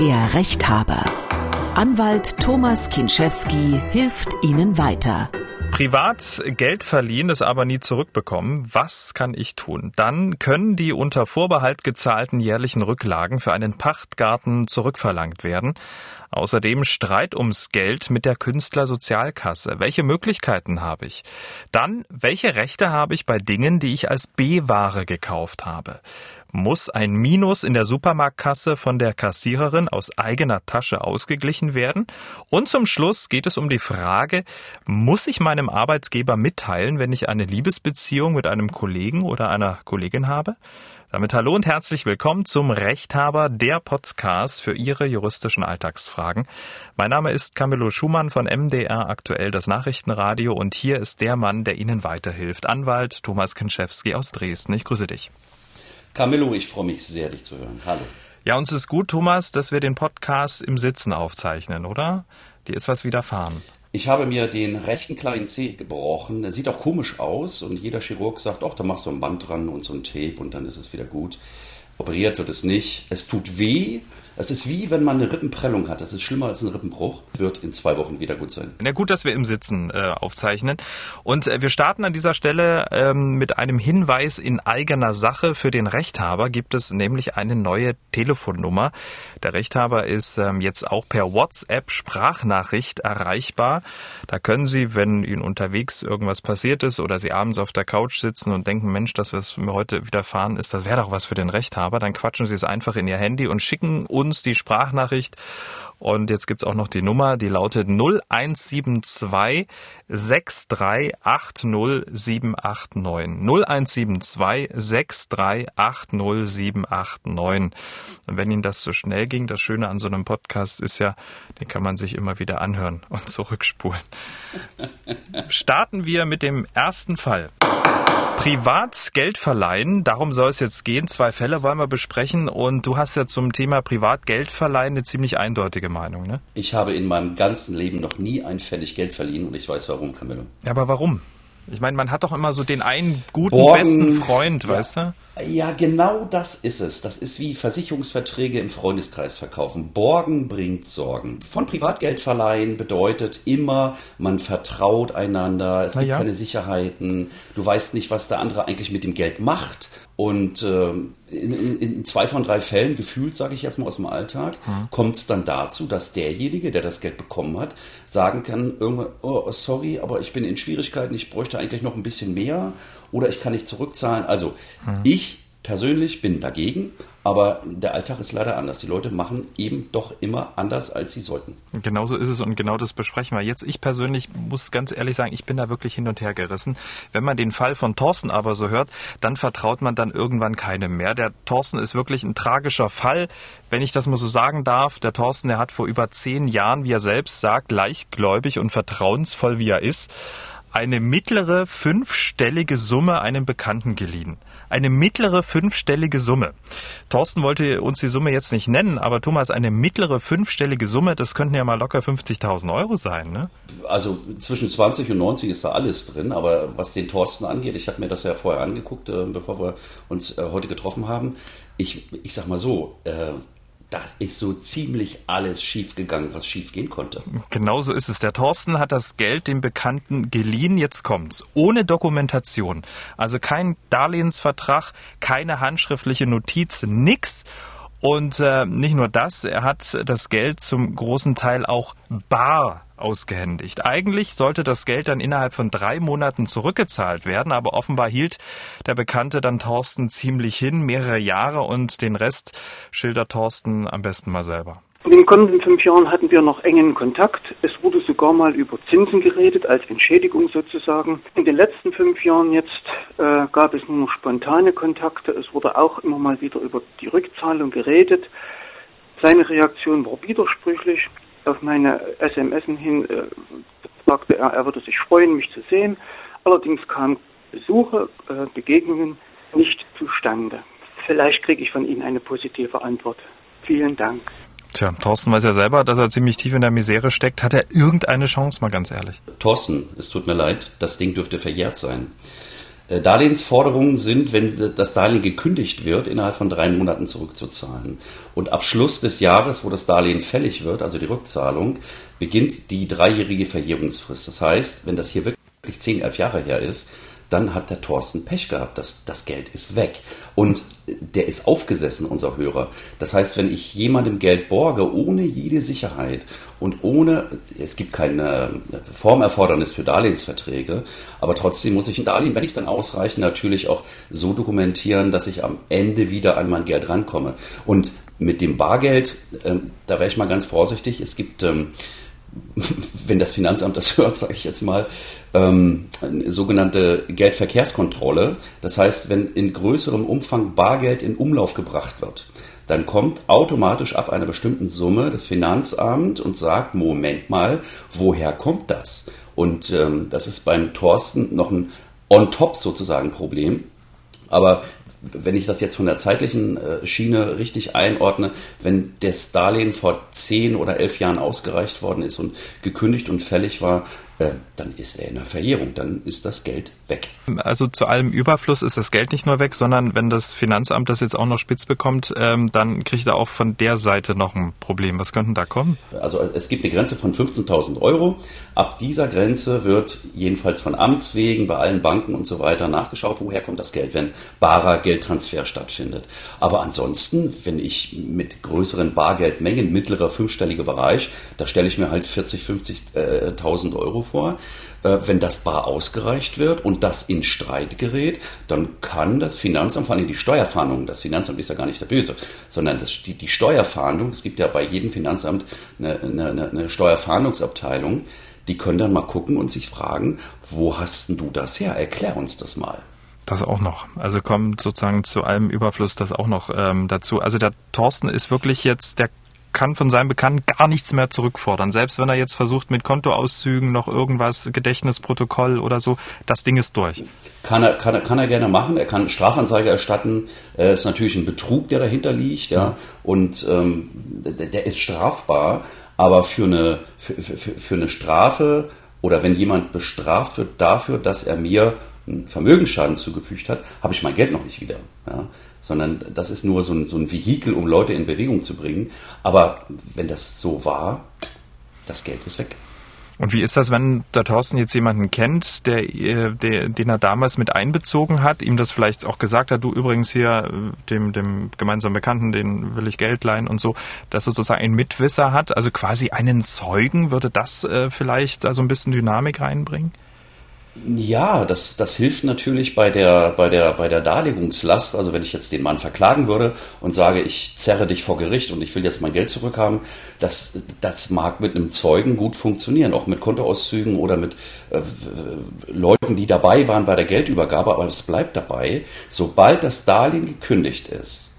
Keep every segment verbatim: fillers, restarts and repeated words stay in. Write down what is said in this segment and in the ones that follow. Der Rechthaber. Anwalt Thomas Kinschewski hilft Ihnen weiter. Privat Geld verliehen, das aber nie zurückbekommen. Was kann ich tun? Dann können die unter Vorbehalt gezahlten jährlichen Rücklagen für einen Pachtgarten zurückverlangt werden. Außerdem Streit ums Geld mit der Künstlersozialkasse. Welche Möglichkeiten habe ich? Dann, welche Rechte habe ich bei Dingen, die ich als B-Ware gekauft habe? Muss ein Minus in der Supermarktkasse von der Kassiererin aus eigener Tasche ausgeglichen werden? Und zum Schluss geht es um die Frage, muss ich meinem Arbeitgeber mitteilen, wenn ich eine Liebesbeziehung mit einem Kollegen oder einer Kollegin habe? Damit hallo und herzlich willkommen zum Rechthaber, der Podcast für Ihre juristischen Alltagsfragen. Mein Name ist Camilo Schumann von M D R aktuell, das Nachrichtenradio, und hier ist der Mann, der Ihnen weiterhilft, Anwalt Thomas Kinschewski aus Dresden. Ich grüße dich. Camilo, ich freue mich sehr, dich zu hören. Hallo. Ja, uns ist gut, Thomas, dass wir den Podcast im Sitzen aufzeichnen, oder? Dir ist was widerfahren. Ich habe mir den rechten kleinen Zeh gebrochen. Sieht auch komisch aus und jeder Chirurg sagt, ach, da machst du ein Band dran und so ein Tape und dann ist es wieder gut. Operiert wird es nicht. Es tut weh. Es ist wie, wenn man eine Rippenprellung hat. Das ist schlimmer als ein Rippenbruch. Wird in zwei Wochen wieder gut sein. Na gut, dass wir im Sitzen äh, aufzeichnen. Und äh, wir starten an dieser Stelle ähm, mit einem Hinweis in eigener Sache. Für den Rechthaber gibt es nämlich eine neue Telefonnummer. Der Rechthaber ist ähm, jetzt auch per WhatsApp-Sprachnachricht erreichbar. Da können Sie, wenn Ihnen unterwegs irgendwas passiert ist oder Sie abends auf der Couch sitzen und denken, Mensch, das, was mir heute widerfahren ist, das wäre doch was für den Rechthaber, dann quatschen Sie es einfach in Ihr Handy und schicken uns die Sprachnachricht. Und jetzt gibt es auch noch die Nummer, die lautet null eins sieben zwei sechs drei acht null sieben acht neun. null eins sieben zwei sechs drei acht null sieben acht neun. Und wenn Ihnen das zu schnell ging, das Schöne an so einem Podcast ist ja, den kann man sich immer wieder anhören und zurückspulen. Starten wir mit dem ersten Fall. Privat Geld verleihen, darum soll es jetzt gehen. Zwei Fälle wollen wir besprechen und du hast ja zum Thema Privat Geld verleihen eine ziemlich eindeutige Meinung, ne? Ich habe in meinem ganzen Leben noch nie ein Pfennig Geld verliehen und ich weiß warum, Camilo. Ja, aber warum? Ich meine, man hat doch immer so den einen guten, Borgen, besten Freund, ja, weißt du? Ja, genau das ist es. Das ist wie Versicherungsverträge im Freundeskreis verkaufen. Borgen bringt Sorgen. Von Privatgeld verleihen bedeutet immer, man vertraut einander, es Na gibt ja. keine Sicherheiten, du weißt nicht, was der andere eigentlich mit dem Geld macht. Und äh, in, in zwei von drei Fällen, gefühlt, sage ich jetzt mal aus dem Alltag, mhm. kommt es dann dazu, dass derjenige, der das Geld bekommen hat, sagen kann, irgendwann, oh, sorry, aber ich bin in Schwierigkeiten, ich bräuchte eigentlich noch ein bisschen mehr oder ich kann nicht zurückzahlen. Also mhm. ich persönlich bin dagegen, aber der Alltag ist leider anders. Die Leute machen eben doch immer anders, als sie sollten. Genauso ist es und genau das besprechen wir jetzt. Ich persönlich muss ganz ehrlich sagen, ich bin da wirklich hin und her gerissen. Wenn man den Fall von Thorsten aber so hört, dann vertraut man dann irgendwann keinem mehr. Der Thorsten ist wirklich ein tragischer Fall, wenn ich das mal so sagen darf. Der Thorsten, der hat vor über zehn Jahren, wie er selbst sagt, leichtgläubig und vertrauensvoll wie er ist, eine mittlere fünfstellige Summe einem Bekannten geliehen. Eine mittlere fünfstellige Summe. Thorsten wollte uns die Summe jetzt nicht nennen, aber Thomas, eine mittlere fünfstellige Summe, das könnten ja mal locker fünfzigtausend Euro sein, ne? Also zwischen zwanzig und neunzig ist da alles drin, aber was den Thorsten angeht, ich habe mir das ja vorher angeguckt, bevor wir uns heute getroffen haben. Ich, ich sag mal so, äh, das ist so ziemlich alles schiefgegangen, was schiefgehen konnte. Genauso ist es. Der Thorsten hat das Geld dem Bekannten geliehen. Jetzt kommt's. Ohne Dokumentation. Also kein Darlehensvertrag, keine handschriftliche Notiz, nix. Und äh, nicht nur das, er hat das Geld zum großen Teil auch bar ausgehändigt. Eigentlich sollte das Geld dann innerhalb von drei Monaten zurückgezahlt werden, aber offenbar hielt der Bekannte dann Thorsten ziemlich hin, mehrere Jahre, und den Rest schildert Thorsten am besten mal selber. In den kommenden fünf Jahren hatten wir noch engen Kontakt. Es wurde sogar mal über Zinsen geredet, als Entschädigung sozusagen. In den letzten fünf Jahren jetzt äh, gab es nur noch spontane Kontakte. Es wurde auch immer mal wieder über die Rückzahlung geredet. Seine Reaktion war widersprüchlich. Auf meine S M S hin äh, sagte er, er würde sich freuen, mich zu sehen. Allerdings kamen Besuche, äh, Begegnungen nicht zustande. Vielleicht kriege ich von Ihnen eine positive Antwort. Vielen Dank. Tja, Thorsten weiß ja selber, dass er ziemlich tief in der Misere steckt. Hat er irgendeine Chance, mal ganz ehrlich? Thorsten, es tut mir leid, das Ding dürfte verjährt sein. Darlehensforderungen sind, wenn das Darlehen gekündigt wird, innerhalb von drei Monaten zurückzuzahlen. Und ab Schluss des Jahres, wo das Darlehen fällig wird, also die Rückzahlung, beginnt die dreijährige Verjährungsfrist. Das heißt, wenn das hier wirklich zehn, elf Jahre her ist, dann hat der Thorsten Pech gehabt. Das, das Geld ist weg. Und der ist aufgesessen, unser Hörer. Das heißt, wenn ich jemandem Geld borge, ohne jede Sicherheit und ohne, es gibt keine Formerfordernis für Darlehensverträge, aber trotzdem muss ich ein Darlehen, wenn ich es dann ausreiche, natürlich auch so dokumentieren, dass ich am Ende wieder an mein Geld rankomme. Und mit dem Bargeld, ähm, da wäre ich mal ganz vorsichtig, es gibt... Ähm, wenn das Finanzamt das hört, sage ich jetzt mal, ähm, sogenannte Geldverkehrskontrolle. Das heißt, wenn in größerem Umfang Bargeld in Umlauf gebracht wird, dann kommt automatisch ab einer bestimmten Summe das Finanzamt und sagt, Moment mal, woher kommt das? Und ähm, das ist beim Thorsten noch ein on-top sozusagen Problem. Aber wenn ich das jetzt von der zeitlichen Schiene richtig einordne, wenn das Darlehen vor zehn oder elf Jahren ausgereicht worden ist und gekündigt und fällig war, dann ist er in der Verjährung, dann ist das Geld weg. Also zu allem Überfluss ist das Geld nicht nur weg, sondern wenn das Finanzamt das jetzt auch noch spitz bekommt, dann kriegt er auch von der Seite noch ein Problem. Was könnte da kommen? Also es gibt eine Grenze von fünfzehntausend Euro. Ab dieser Grenze wird jedenfalls von Amts wegen bei allen Banken und so weiter nachgeschaut, woher kommt das Geld, wenn barer Geldtransfer stattfindet. Aber ansonsten, wenn ich mit größeren Bargeldmengen, mittlerer fünfstelliger Bereich, da stelle ich mir halt vierzigtausend, fünfzigtausend Euro vor. Wenn das bar ausgereicht wird und das in Streit gerät, dann kann das Finanzamt, vor allem die Steuerfahndung, das Finanzamt ist ja gar nicht der Böse, sondern das, die, die Steuerfahndung, es gibt ja bei jedem Finanzamt eine, eine, eine Steuerfahndungsabteilung, die können dann mal gucken und sich fragen, wo hast denn du das her? Erklär uns das mal. Das auch noch. Also kommt sozusagen zu allem Überfluss das auch noch ähm, dazu. Also der Thorsten ist wirklich jetzt der kann von seinem Bekannten gar nichts mehr zurückfordern. Selbst wenn er jetzt versucht, mit Kontoauszügen noch irgendwas, Gedächtnisprotokoll oder so, das Ding ist durch. Kann er, kann er, kann er gerne machen. Er kann Strafanzeige erstatten. Es ist natürlich ein Betrug, der dahinter liegt. Ja. Und ähm, der, der ist strafbar. Aber für eine, für, für, für eine Strafe oder wenn jemand bestraft wird dafür, dass er mir einen Vermögensschaden zugefügt hat, habe ich mein Geld noch nicht wieder. Ja. Sondern das ist nur so ein, so ein Vehikel, um Leute in Bewegung zu bringen. Aber wenn das so war, das Geld ist weg. Und wie ist das, wenn der Thorsten jetzt jemanden kennt, der, der, den er damals mit einbezogen hat, ihm das vielleicht auch gesagt hat, du übrigens hier, dem, dem gemeinsamen Bekannten, den will ich Geld leihen und so, dass er sozusagen einen Mitwisser hat, also quasi einen Zeugen, würde das äh, vielleicht da so ein bisschen Dynamik reinbringen? Ja, das, das hilft natürlich bei der, bei der, bei der Darlegungslast. Also wenn ich jetzt den Mann verklagen würde und sage, ich zerre dich vor Gericht und ich will jetzt mein Geld zurückhaben, das, das mag mit einem Zeugen gut funktionieren, auch mit Kontoauszügen oder mit äh, Leuten, die dabei waren bei der Geldübergabe, aber es bleibt dabei, sobald das Darlehen gekündigt ist,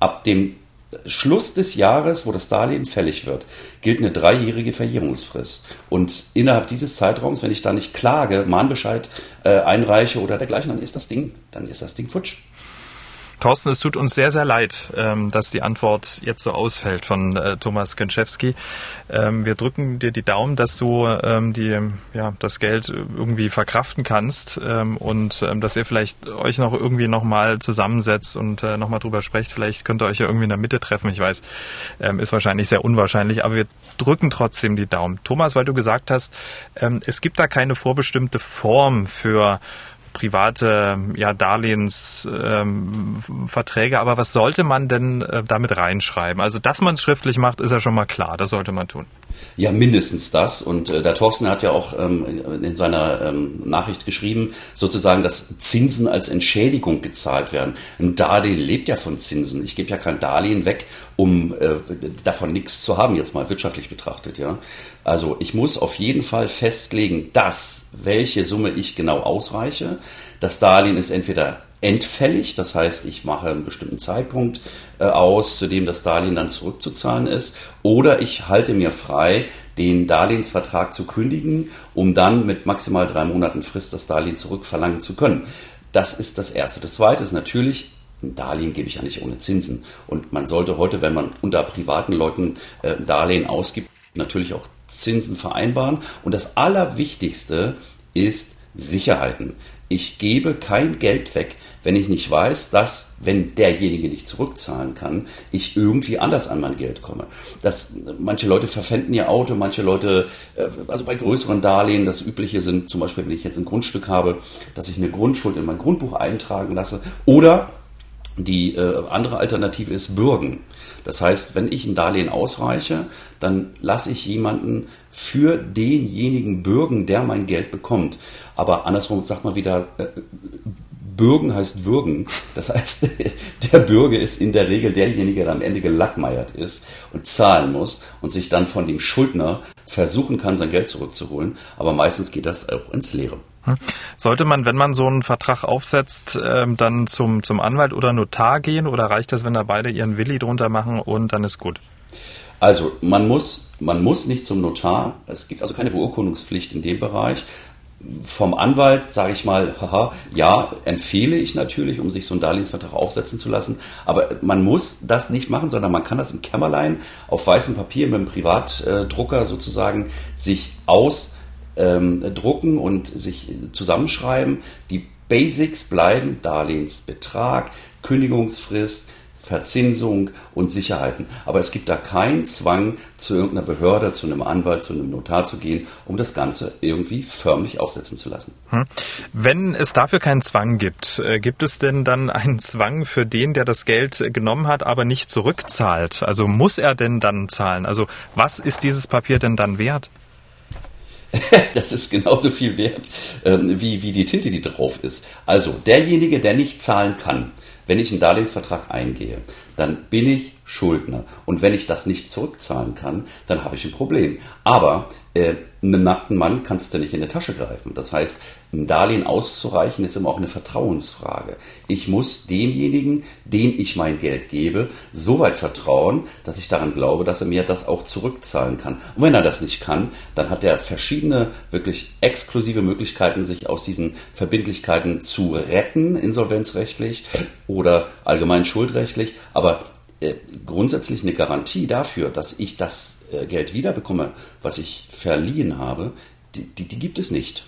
ab dem Schluss des Jahres, wo das Darlehen fällig wird, gilt eine dreijährige Verjährungsfrist. Und innerhalb dieses Zeitraums, wenn ich da nicht klage, Mahnbescheid äh, einreiche oder dergleichen, dann ist das Ding, dann ist das Ding futsch. Thorsten, es tut uns sehr, sehr leid, dass die Antwort jetzt so ausfällt von Thomas Kinschewski. Wir drücken dir die Daumen, dass du die, ja, das Geld irgendwie verkraften kannst und dass ihr vielleicht euch noch irgendwie nochmal zusammensetzt und nochmal drüber sprecht. Vielleicht könnt ihr euch ja irgendwie in der Mitte treffen. Ich weiß, ist wahrscheinlich sehr unwahrscheinlich, aber wir drücken trotzdem die Daumen. Thomas, weil du gesagt hast, es gibt da keine vorbestimmte Form für private ja, Darlehensverträge, ähm, aber was sollte man denn äh, damit reinschreiben? Also, dass man es schriftlich macht, ist ja schon mal klar, das sollte man tun. Ja, mindestens das. Und äh, der Thorsten hat ja auch ähm, in seiner ähm, Nachricht geschrieben, sozusagen, dass Zinsen als Entschädigung gezahlt werden. Ein Darlehen lebt ja von Zinsen. Ich gebe ja kein Darlehen weg, um äh, davon nichts zu haben, jetzt mal wirtschaftlich betrachtet. Ja. Also ich muss auf jeden Fall festlegen, dass, welche Summe ich genau ausreiche. Das Darlehen ist entweder entfällig, das heißt, ich mache einen bestimmten Zeitpunkt äh, aus, zu dem das Darlehen dann zurückzuzahlen ist, oder ich halte mir frei, den Darlehensvertrag zu kündigen, um dann mit maximal drei Monaten Frist das Darlehen zurückverlangen zu können. Das ist das Erste. Das Zweite ist natürlich, ein Darlehen gebe ich ja nicht ohne Zinsen. Und man sollte heute, wenn man unter privaten Leuten äh, ein Darlehen ausgibt, natürlich auch Zinsen vereinbaren. Und das Allerwichtigste ist Sicherheiten. Ich gebe kein Geld weg, wenn ich nicht weiß, dass, wenn derjenige nicht zurückzahlen kann, ich irgendwie anders an mein Geld komme. Das, manche Leute verpfänden ihr Auto, manche Leute, also bei größeren Darlehen, das Übliche sind zum Beispiel, wenn ich jetzt ein Grundstück habe, dass ich eine Grundschuld in mein Grundbuch eintragen lasse. Oder die äh, andere Alternative ist Bürgen. Das heißt, wenn ich ein Darlehen ausreiche, dann lasse ich jemanden für denjenigen bürgen, der mein Geld bekommt. Aber andersrum sagt man wieder, äh, bürgen heißt würgen. Das heißt, der Bürger ist in der Regel derjenige, der am Ende gelackmeiert ist und zahlen muss und sich dann von dem Schuldner versuchen kann, sein Geld zurückzuholen. Aber meistens geht das auch ins Leere. Sollte man, wenn man so einen Vertrag aufsetzt, dann zum, zum Anwalt oder Notar gehen, oder reicht das, wenn da beide ihren Willi drunter machen und dann ist gut? Also man muss, man muss nicht zum Notar, es gibt also keine Beurkundungspflicht in dem Bereich. Vom Anwalt sage ich mal, haha, ja, empfehle ich natürlich, um sich so einen Darlehensvertrag aufsetzen zu lassen, aber man muss das nicht machen, sondern man kann das im Kämmerlein auf weißem Papier mit einem Privatdrucker sozusagen sich aus Ähm, drucken und sich zusammenschreiben. Die Basics bleiben Darlehensbetrag, Kündigungsfrist, Verzinsung und Sicherheiten. Aber es gibt da keinen Zwang, zu irgendeiner Behörde, zu einem Anwalt, zu einem Notar zu gehen, um das Ganze irgendwie förmlich aufsetzen zu lassen. Hm. Wenn es dafür keinen Zwang gibt, äh, gibt es denn dann einen Zwang für den, der das Geld genommen hat, aber nicht zurückzahlt? Also muss er denn dann zahlen? Also was ist dieses Papier denn dann wert? Das ist genauso viel wert, ähm, wie, wie die Tinte, die drauf ist. Also derjenige, der nicht zahlen kann, wenn ich einen Darlehensvertrag eingehe, dann bin ich Schuldner. Und wenn ich das nicht zurückzahlen kann, dann habe ich ein Problem. Aber äh, einem nackten Mann kannst du nicht in die Tasche greifen. Das heißt, ein Darlehen auszureichen ist immer auch eine Vertrauensfrage. Ich muss demjenigen, dem ich mein Geld gebe, so weit vertrauen, dass ich daran glaube, dass er mir das auch zurückzahlen kann. Und wenn er das nicht kann, dann hat er verschiedene, wirklich exklusive Möglichkeiten, sich aus diesen Verbindlichkeiten zu retten, insolvenzrechtlich oder allgemein schuldrechtlich. Aber grundsätzlich eine Garantie dafür, dass ich das Geld wiederbekomme, was ich verliehen habe, die, die, die gibt es nicht.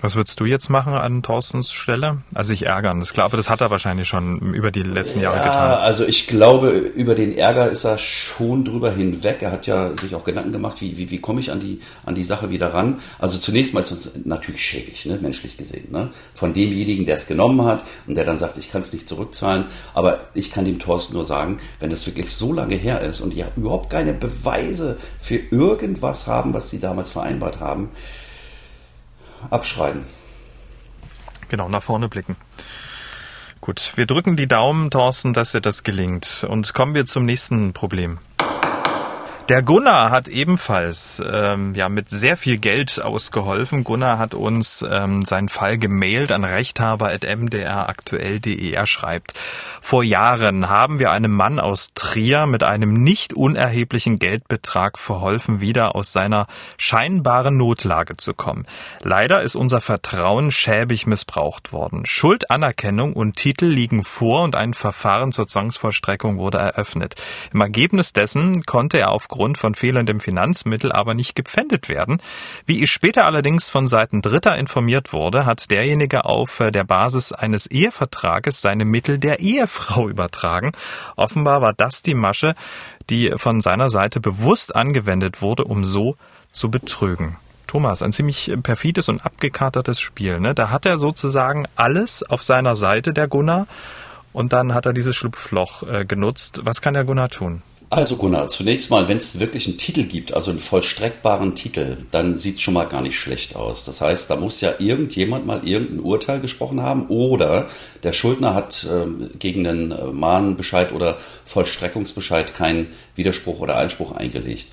Was würdest du jetzt machen an Thorstens Stelle? Also sich ärgern, das ist klar, aber das hat er wahrscheinlich schon über die letzten Jahre ja, getan. Also ich glaube, über den Ärger ist er schon drüber hinweg. Er hat ja sich auch Gedanken gemacht, wie, wie, wie komme ich an die, an die Sache wieder ran. Also zunächst mal ist das natürlich schäbig, ne? Menschlich gesehen. Ne? Von demjenigen, der es genommen hat und der dann sagt, ich kann es nicht zurückzahlen. Aber ich kann dem Thorsten nur sagen, wenn das wirklich so lange her ist und die überhaupt keine Beweise für irgendwas haben, was sie damals vereinbart haben, abschreiben. Genau, nach vorne blicken. Gut, wir drücken die Daumen, Thorsten, dass dir das gelingt. Und kommen wir zum nächsten Problem. Der Gunnar hat ebenfalls ähm, ja, mit sehr viel Geld ausgeholfen. Gunnar hat uns ähm, seinen Fall gemailt an rechthaber at m d r aktuell punkt d e. Er schreibt, vor Jahren haben wir einem Mann aus Trier mit einem nicht unerheblichen Geldbetrag verholfen, wieder aus seiner scheinbaren Notlage zu kommen. Leider ist unser Vertrauen schäbig missbraucht worden. Schuldanerkennung und Titel liegen vor und ein Verfahren zur Zwangsvollstreckung wurde eröffnet. Im Ergebnis dessen konnte er aufgrund Grund von fehlendem Finanzmittel aber nicht gepfändet werden. Wie ich später allerdings von Seiten Dritter informiert wurde, hat derjenige auf der Basis eines Ehevertrages seine Mittel der Ehefrau übertragen. Offenbar war das die Masche, die von seiner Seite bewusst angewendet wurde, um so zu betrügen. Thomas, ein ziemlich perfides und abgekatertes Spiel, ne? Da hat er sozusagen alles auf seiner Seite, der Gunnar, und dann hat er dieses Schlupfloch äh, genutzt. Was kann der Gunnar tun? Also Gunnar, zunächst mal, wenn es wirklich einen Titel gibt, also einen vollstreckbaren Titel, dann sieht es schon mal gar nicht schlecht aus. Das heißt, da muss ja irgendjemand mal irgendein Urteil gesprochen haben oder der Schuldner hat ähm, gegen den äh, Mahnbescheid oder Vollstreckungsbescheid keinen Widerspruch oder Einspruch eingelegt.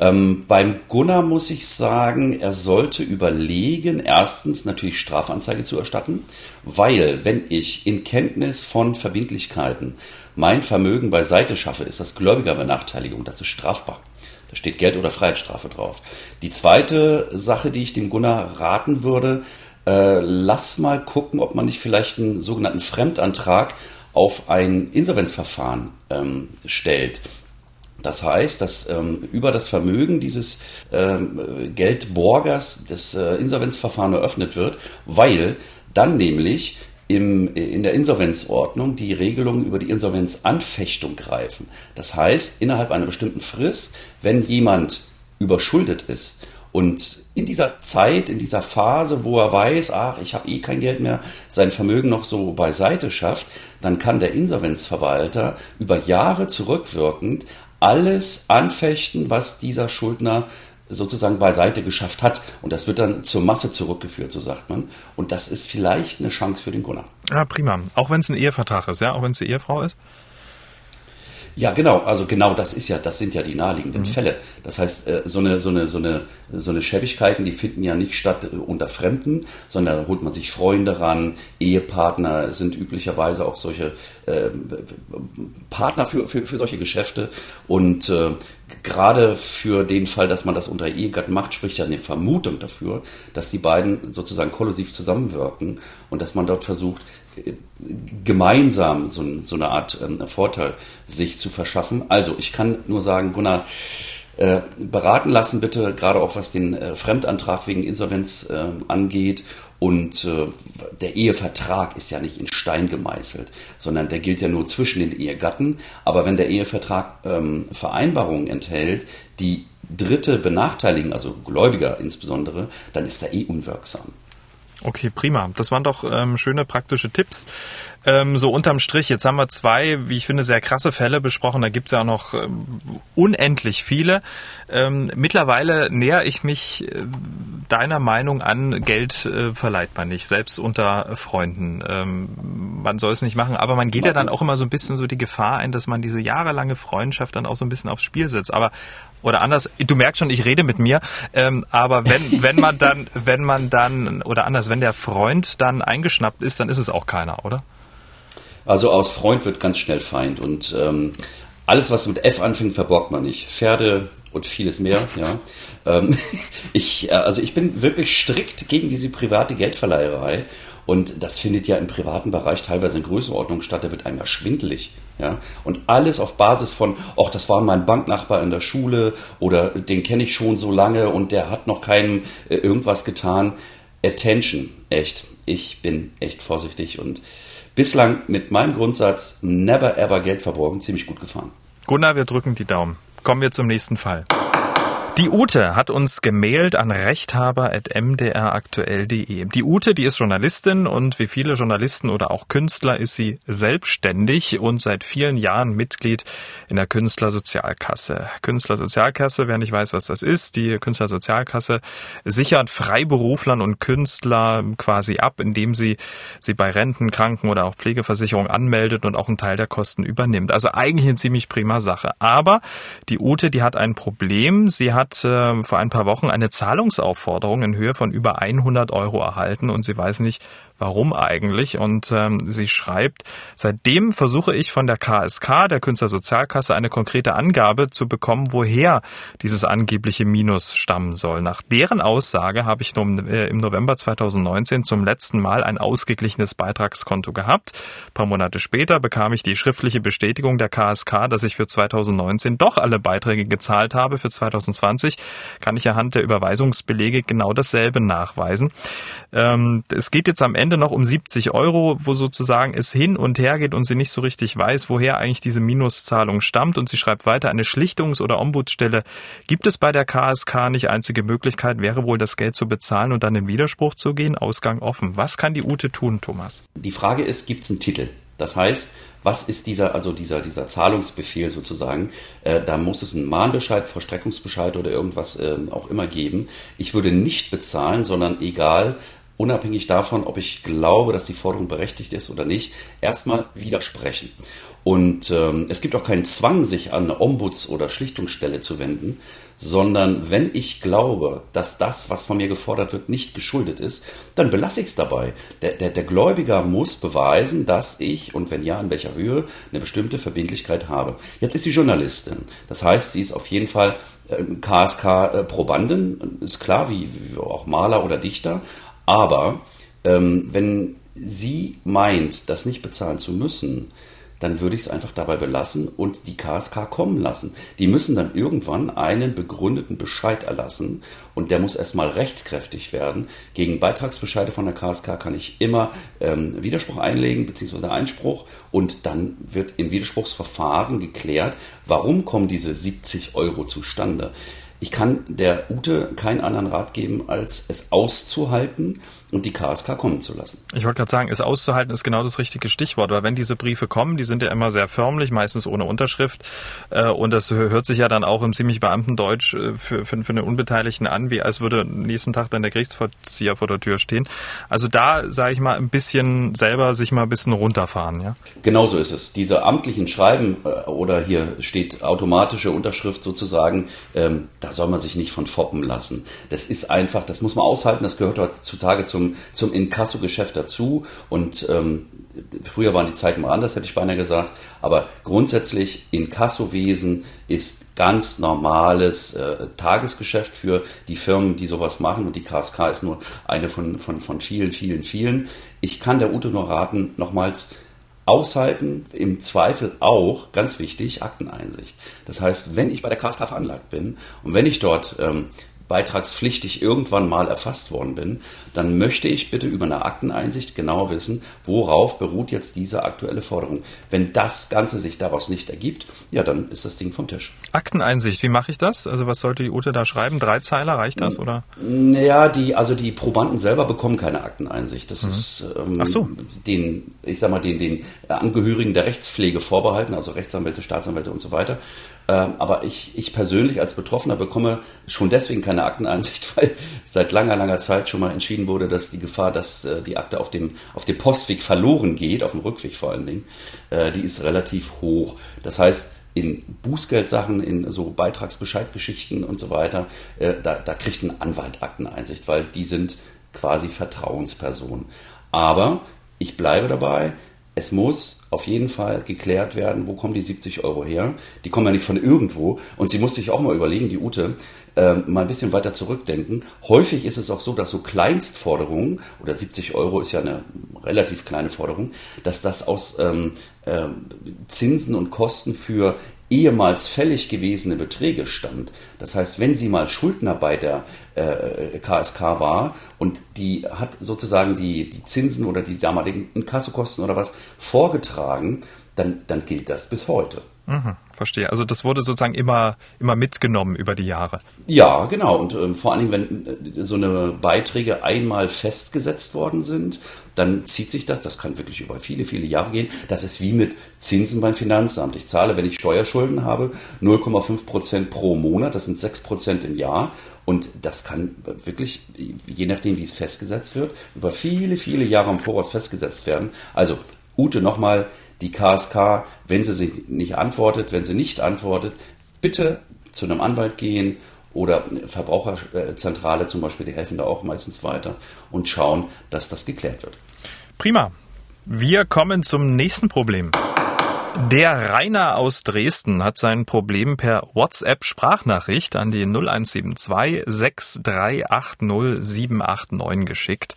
Ähm, beim Gunnar muss ich sagen, er sollte überlegen, erstens natürlich Strafanzeige zu erstatten, weil wenn ich in Kenntnis von Verbindlichkeiten mein Vermögen beiseite schaffe, ist das Gläubigerbenachteiligung. Das ist strafbar. Da steht Geld- oder Freiheitsstrafe drauf. Die zweite Sache, die ich dem Gunnar raten würde, äh, lass mal gucken, ob man nicht vielleicht einen sogenannten Fremdantrag auf ein Insolvenzverfahren ähm, stellt. Das heißt, dass ähm, über das Vermögen dieses ähm, Geldborgers das äh, Insolvenzverfahren eröffnet wird, weil dann nämlich im, in der Insolvenzordnung die Regelungen über die Insolvenzanfechtung greifen. Das heißt, innerhalb einer bestimmten Frist, wenn jemand überschuldet ist und in dieser Zeit, in dieser Phase, wo er weiß, ach, ich habe eh kein Geld mehr, sein Vermögen noch so beiseite schafft, dann kann der Insolvenzverwalter über Jahre zurückwirkend alles anfechten, was dieser Schuldner sozusagen beiseite geschafft hat. Und das wird dann zur Masse zurückgeführt, so sagt man. Und das ist vielleicht eine Chance für den Gunnar. Ja, prima. Auch wenn es ein Ehevertrag ist, ja? Auch wenn es eine Ehefrau ist? Ja, genau. Also genau das ist ja, das sind ja die naheliegenden mhm. Fälle. Das heißt, so eine, so eine, so eine, so eine Schäbigkeiten, die finden ja nicht statt unter Fremden, sondern da holt man sich Freunde ran, Ehepartner sind üblicherweise auch solche äh, Partner für, für, für solche Geschäfte. Und äh, gerade für den Fall, dass man das unter Ehegatten macht, spricht ja eine Vermutung dafür, dass die beiden sozusagen kollisiv zusammenwirken und dass man dort versucht, gemeinsam so, so eine Art ähm, Vorteil sich zu verschaffen. Also ich kann nur sagen, Gunnar, äh, beraten lassen bitte, gerade auch was den äh, Fremdantrag wegen Insolvenz äh, angeht. Und äh, der Ehevertrag ist ja nicht in Stein gemeißelt, sondern der gilt ja nur zwischen den Ehegatten. Aber wenn der Ehevertrag ähm, Vereinbarungen enthält, die Dritte benachteiligen, also Gläubiger insbesondere, dann ist er eh unwirksam. Okay, prima. Das waren doch ähm, schöne praktische Tipps. Ähm, so unterm Strich, jetzt haben wir zwei, wie ich finde, sehr krasse Fälle besprochen. Da gibt's ja auch noch ähm, unendlich viele. Ähm, mittlerweile näher ich mich äh, deiner Meinung an, Geld äh, verleiht man nicht, selbst unter Freunden. Ähm, man soll es nicht machen, aber man geht ja dann auch immer so ein bisschen so die Gefahr ein, dass man diese jahrelange Freundschaft dann auch so ein bisschen aufs Spiel setzt. Aber oder anders, du merkst schon, ich rede mit mir, ähm, aber wenn wenn man dann, wenn man dann, oder anders, wenn der Freund dann eingeschnappt ist, dann ist es auch keiner, oder? Also aus Freund wird ganz schnell Feind und ähm, alles, was mit F anfängt, verborgt man nicht. Pferde und vieles mehr, ja. ähm, ich, also ich bin wirklich strikt gegen diese private Geldverleiherei. Und das findet ja im privaten Bereich teilweise in Größenordnung statt, da wird einem ja schwindelig. Ja? Und alles auf Basis von, ach, das war mein Banknachbar in der Schule oder den kenne ich schon so lange und der hat noch keinem äh, irgendwas getan. Attention, echt. Ich bin echt vorsichtig und bislang mit meinem Grundsatz never ever Geld verborgen ziemlich gut gefahren. Gunnar, wir drücken die Daumen. Kommen wir zum nächsten Fall. Die Ute hat uns gemailt an rechthaber at m d r aktuell punkt d e. Die Ute, die ist Journalistin und wie viele Journalisten oder auch Künstler ist sie selbstständig und seit vielen Jahren Mitglied in der Künstlersozialkasse. Künstlersozialkasse, wer nicht weiß, was das ist, die Künstlersozialkasse sichert Freiberuflern und Künstlern quasi ab, indem sie sie bei Renten, Kranken oder auch Pflegeversicherung anmeldet und auch einen Teil der Kosten übernimmt. Also eigentlich eine ziemlich prima Sache. Aber die Ute, die hat ein Problem. Sie hat hat äh, vor ein paar Wochen eine Zahlungsaufforderung in Höhe von über hundert Euro erhalten und sie weiß nicht, warum eigentlich. Und ähm, sie schreibt, seitdem versuche ich von der K S K, der Künstlersozialkasse, eine konkrete Angabe zu bekommen, woher dieses angebliche Minus stammen soll. Nach deren Aussage habe ich nun, äh, im November zweitausendneunzehn zum letzten Mal ein ausgeglichenes Beitragskonto gehabt. Ein paar Monate später bekam ich die schriftliche Bestätigung der K S K, dass ich für zweitausendneunzehn doch alle Beiträge gezahlt habe. Für zweitausendzwanzig kann ich anhand der Überweisungsbelege genau dasselbe nachweisen. Ähm, es geht jetzt am Ende noch um siebzig Euro, wo sozusagen es hin und her geht und sie nicht so richtig weiß, woher eigentlich diese Minuszahlung stammt. Und sie schreibt weiter, eine Schlichtungs- oder Ombudsstelle gibt es bei der K S K nicht. Einzige Möglichkeit wäre wohl, das Geld zu bezahlen und dann in Widerspruch zu gehen. Ausgang offen. Was kann die Ute tun, Thomas? Die Frage ist, gibt es einen Titel? Das heißt, was ist dieser, also dieser, dieser Zahlungsbefehl sozusagen? Äh, da muss es einen Mahnbescheid, Vollstreckungsbescheid oder irgendwas äh, auch immer geben. Ich würde nicht bezahlen, sondern egal, unabhängig davon, ob ich glaube, dass die Forderung berechtigt ist oder nicht, erstmal widersprechen. Und ähm, es gibt auch keinen Zwang, sich an eine Ombuds- oder Schlichtungsstelle zu wenden, sondern wenn ich glaube, dass das, was von mir gefordert wird, nicht geschuldet ist, dann belasse ich es dabei. Der, der, der Gläubiger muss beweisen, dass ich, und wenn ja, in welcher Höhe, eine bestimmte Verbindlichkeit habe. Jetzt ist sie Journalistin. Das heißt, sie ist auf jeden Fall äh, K S K-Probandin, ist klar, wie, wie auch Maler oder Dichter. Aber ähm, wenn sie meint, das nicht bezahlen zu müssen, dann würde ich es einfach dabei belassen und die K S K kommen lassen. Die müssen dann irgendwann einen begründeten Bescheid erlassen und der muss erstmal rechtskräftig werden. Gegen Beitragsbescheide von der K S K kann ich immer ähm, Widerspruch einlegen bzw. Einspruch und dann wird in Widerspruchsverfahren geklärt, warum kommen diese siebzig Euro zustande. Ich kann der Ute keinen anderen Rat geben, als es auszuhalten und die K S K kommen zu lassen. Ich wollte gerade sagen, es auszuhalten ist genau das richtige Stichwort, weil wenn diese Briefe kommen, die sind ja immer sehr förmlich, meistens ohne Unterschrift und das hört sich ja dann auch im ziemlich Beamtendeutsch für, für, für den Unbeteiligten an, wie als würde am nächsten Tag dann der Gerichtsvollzieher vor der Tür stehen. Also da, sage ich mal, ein bisschen selber sich mal ein bisschen runterfahren. Ja? Genau so ist es. Diese amtlichen Schreiben oder hier steht automatische Unterschrift sozusagen, das soll man sich nicht von foppen lassen. Das ist einfach, das muss man aushalten, das gehört heutzutage zum, zum Inkasso-Geschäft dazu und ähm, früher waren die Zeiten mal anders, hätte ich beinahe gesagt, aber grundsätzlich Inkassowesen ist ganz normales äh, Tagesgeschäft für die Firmen, die sowas machen und die K S K ist nur eine von, von, von vielen, vielen, vielen. Ich kann der Ute nur raten, nochmals, aushalten, im Zweifel auch, ganz wichtig, Akteneinsicht. Das heißt, wenn ich bei der K S K veranlagt bin und wenn ich dort ähm, beitragspflichtig irgendwann mal erfasst worden bin, dann möchte ich bitte über eine Akteneinsicht genau wissen, worauf beruht jetzt diese aktuelle Forderung. Wenn das Ganze sich daraus nicht ergibt, ja, dann ist das Ding vom Tisch. Akteneinsicht, wie mache ich das? Also was sollte die Ute da schreiben? Drei Zeiler, reicht das? Oder? Naja, die, also die Probanden selber bekommen keine Akteneinsicht. Das mhm. ist ähm, Ach so. den... ich sag mal, den, den Angehörigen der Rechtspflege vorbehalten, also Rechtsanwälte, Staatsanwälte und so weiter. Ähm, aber ich, ich persönlich als Betroffener bekomme schon deswegen keine Akteneinsicht, weil seit langer, langer Zeit schon mal entschieden wurde, dass die Gefahr, dass äh, die Akte auf dem, auf dem Postweg verloren geht, auf dem Rückweg vor allen Dingen, äh, die ist relativ hoch. Das heißt, in Bußgeldsachen, in so Beitragsbescheidgeschichten und so weiter, äh, da, da kriegt ein Anwalt Akteneinsicht, weil die sind quasi Vertrauenspersonen. Aber ich bleibe dabei, es muss auf jeden Fall geklärt werden, wo kommen die siebzig Euro her? Die kommen ja nicht von irgendwo. Und sie muss sich auch mal überlegen, die Ute, äh, mal ein bisschen weiter zurückdenken. Häufig ist es auch so, dass so Kleinstforderungen, oder siebzig Euro ist ja eine relativ kleine Forderung, dass das aus ähm, äh, Zinsen und Kosten für ehemals fällig gewesene Beträge stammt. Das heißt, wenn sie mal Schuldner bei der äh, K S K war und die hat sozusagen die, die Zinsen oder die damaligen Inkassokosten oder was vorgetragen, dann, dann gilt das bis heute. Mhm, verstehe. Also das wurde sozusagen immer, immer mitgenommen über die Jahre. Ja, genau. Und äh, vor allen Dingen, wenn äh, so eine Beiträge einmal festgesetzt worden sind, dann zieht sich das, das kann wirklich über viele, viele Jahre gehen. Das ist wie mit Zinsen beim Finanzamt. Ich zahle, wenn ich Steuerschulden habe, null Komma fünf Prozent pro Monat, das sind sechs Prozent im Jahr. Und das kann wirklich, je nachdem wie es festgesetzt wird, über viele, viele Jahre im Voraus festgesetzt werden. Also Ute nochmal, die K S K, wenn sie sich nicht antwortet, wenn sie nicht antwortet, bitte zu einem Anwalt gehen oder Verbraucherzentrale zum Beispiel, die helfen da auch meistens weiter und schauen, dass das geklärt wird. Prima. Wir kommen zum nächsten Problem. Der Rainer aus Dresden hat sein Problem per WhatsApp-Sprachnachricht an die null eins sieben zwei sechs drei acht null sieben acht neun geschickt.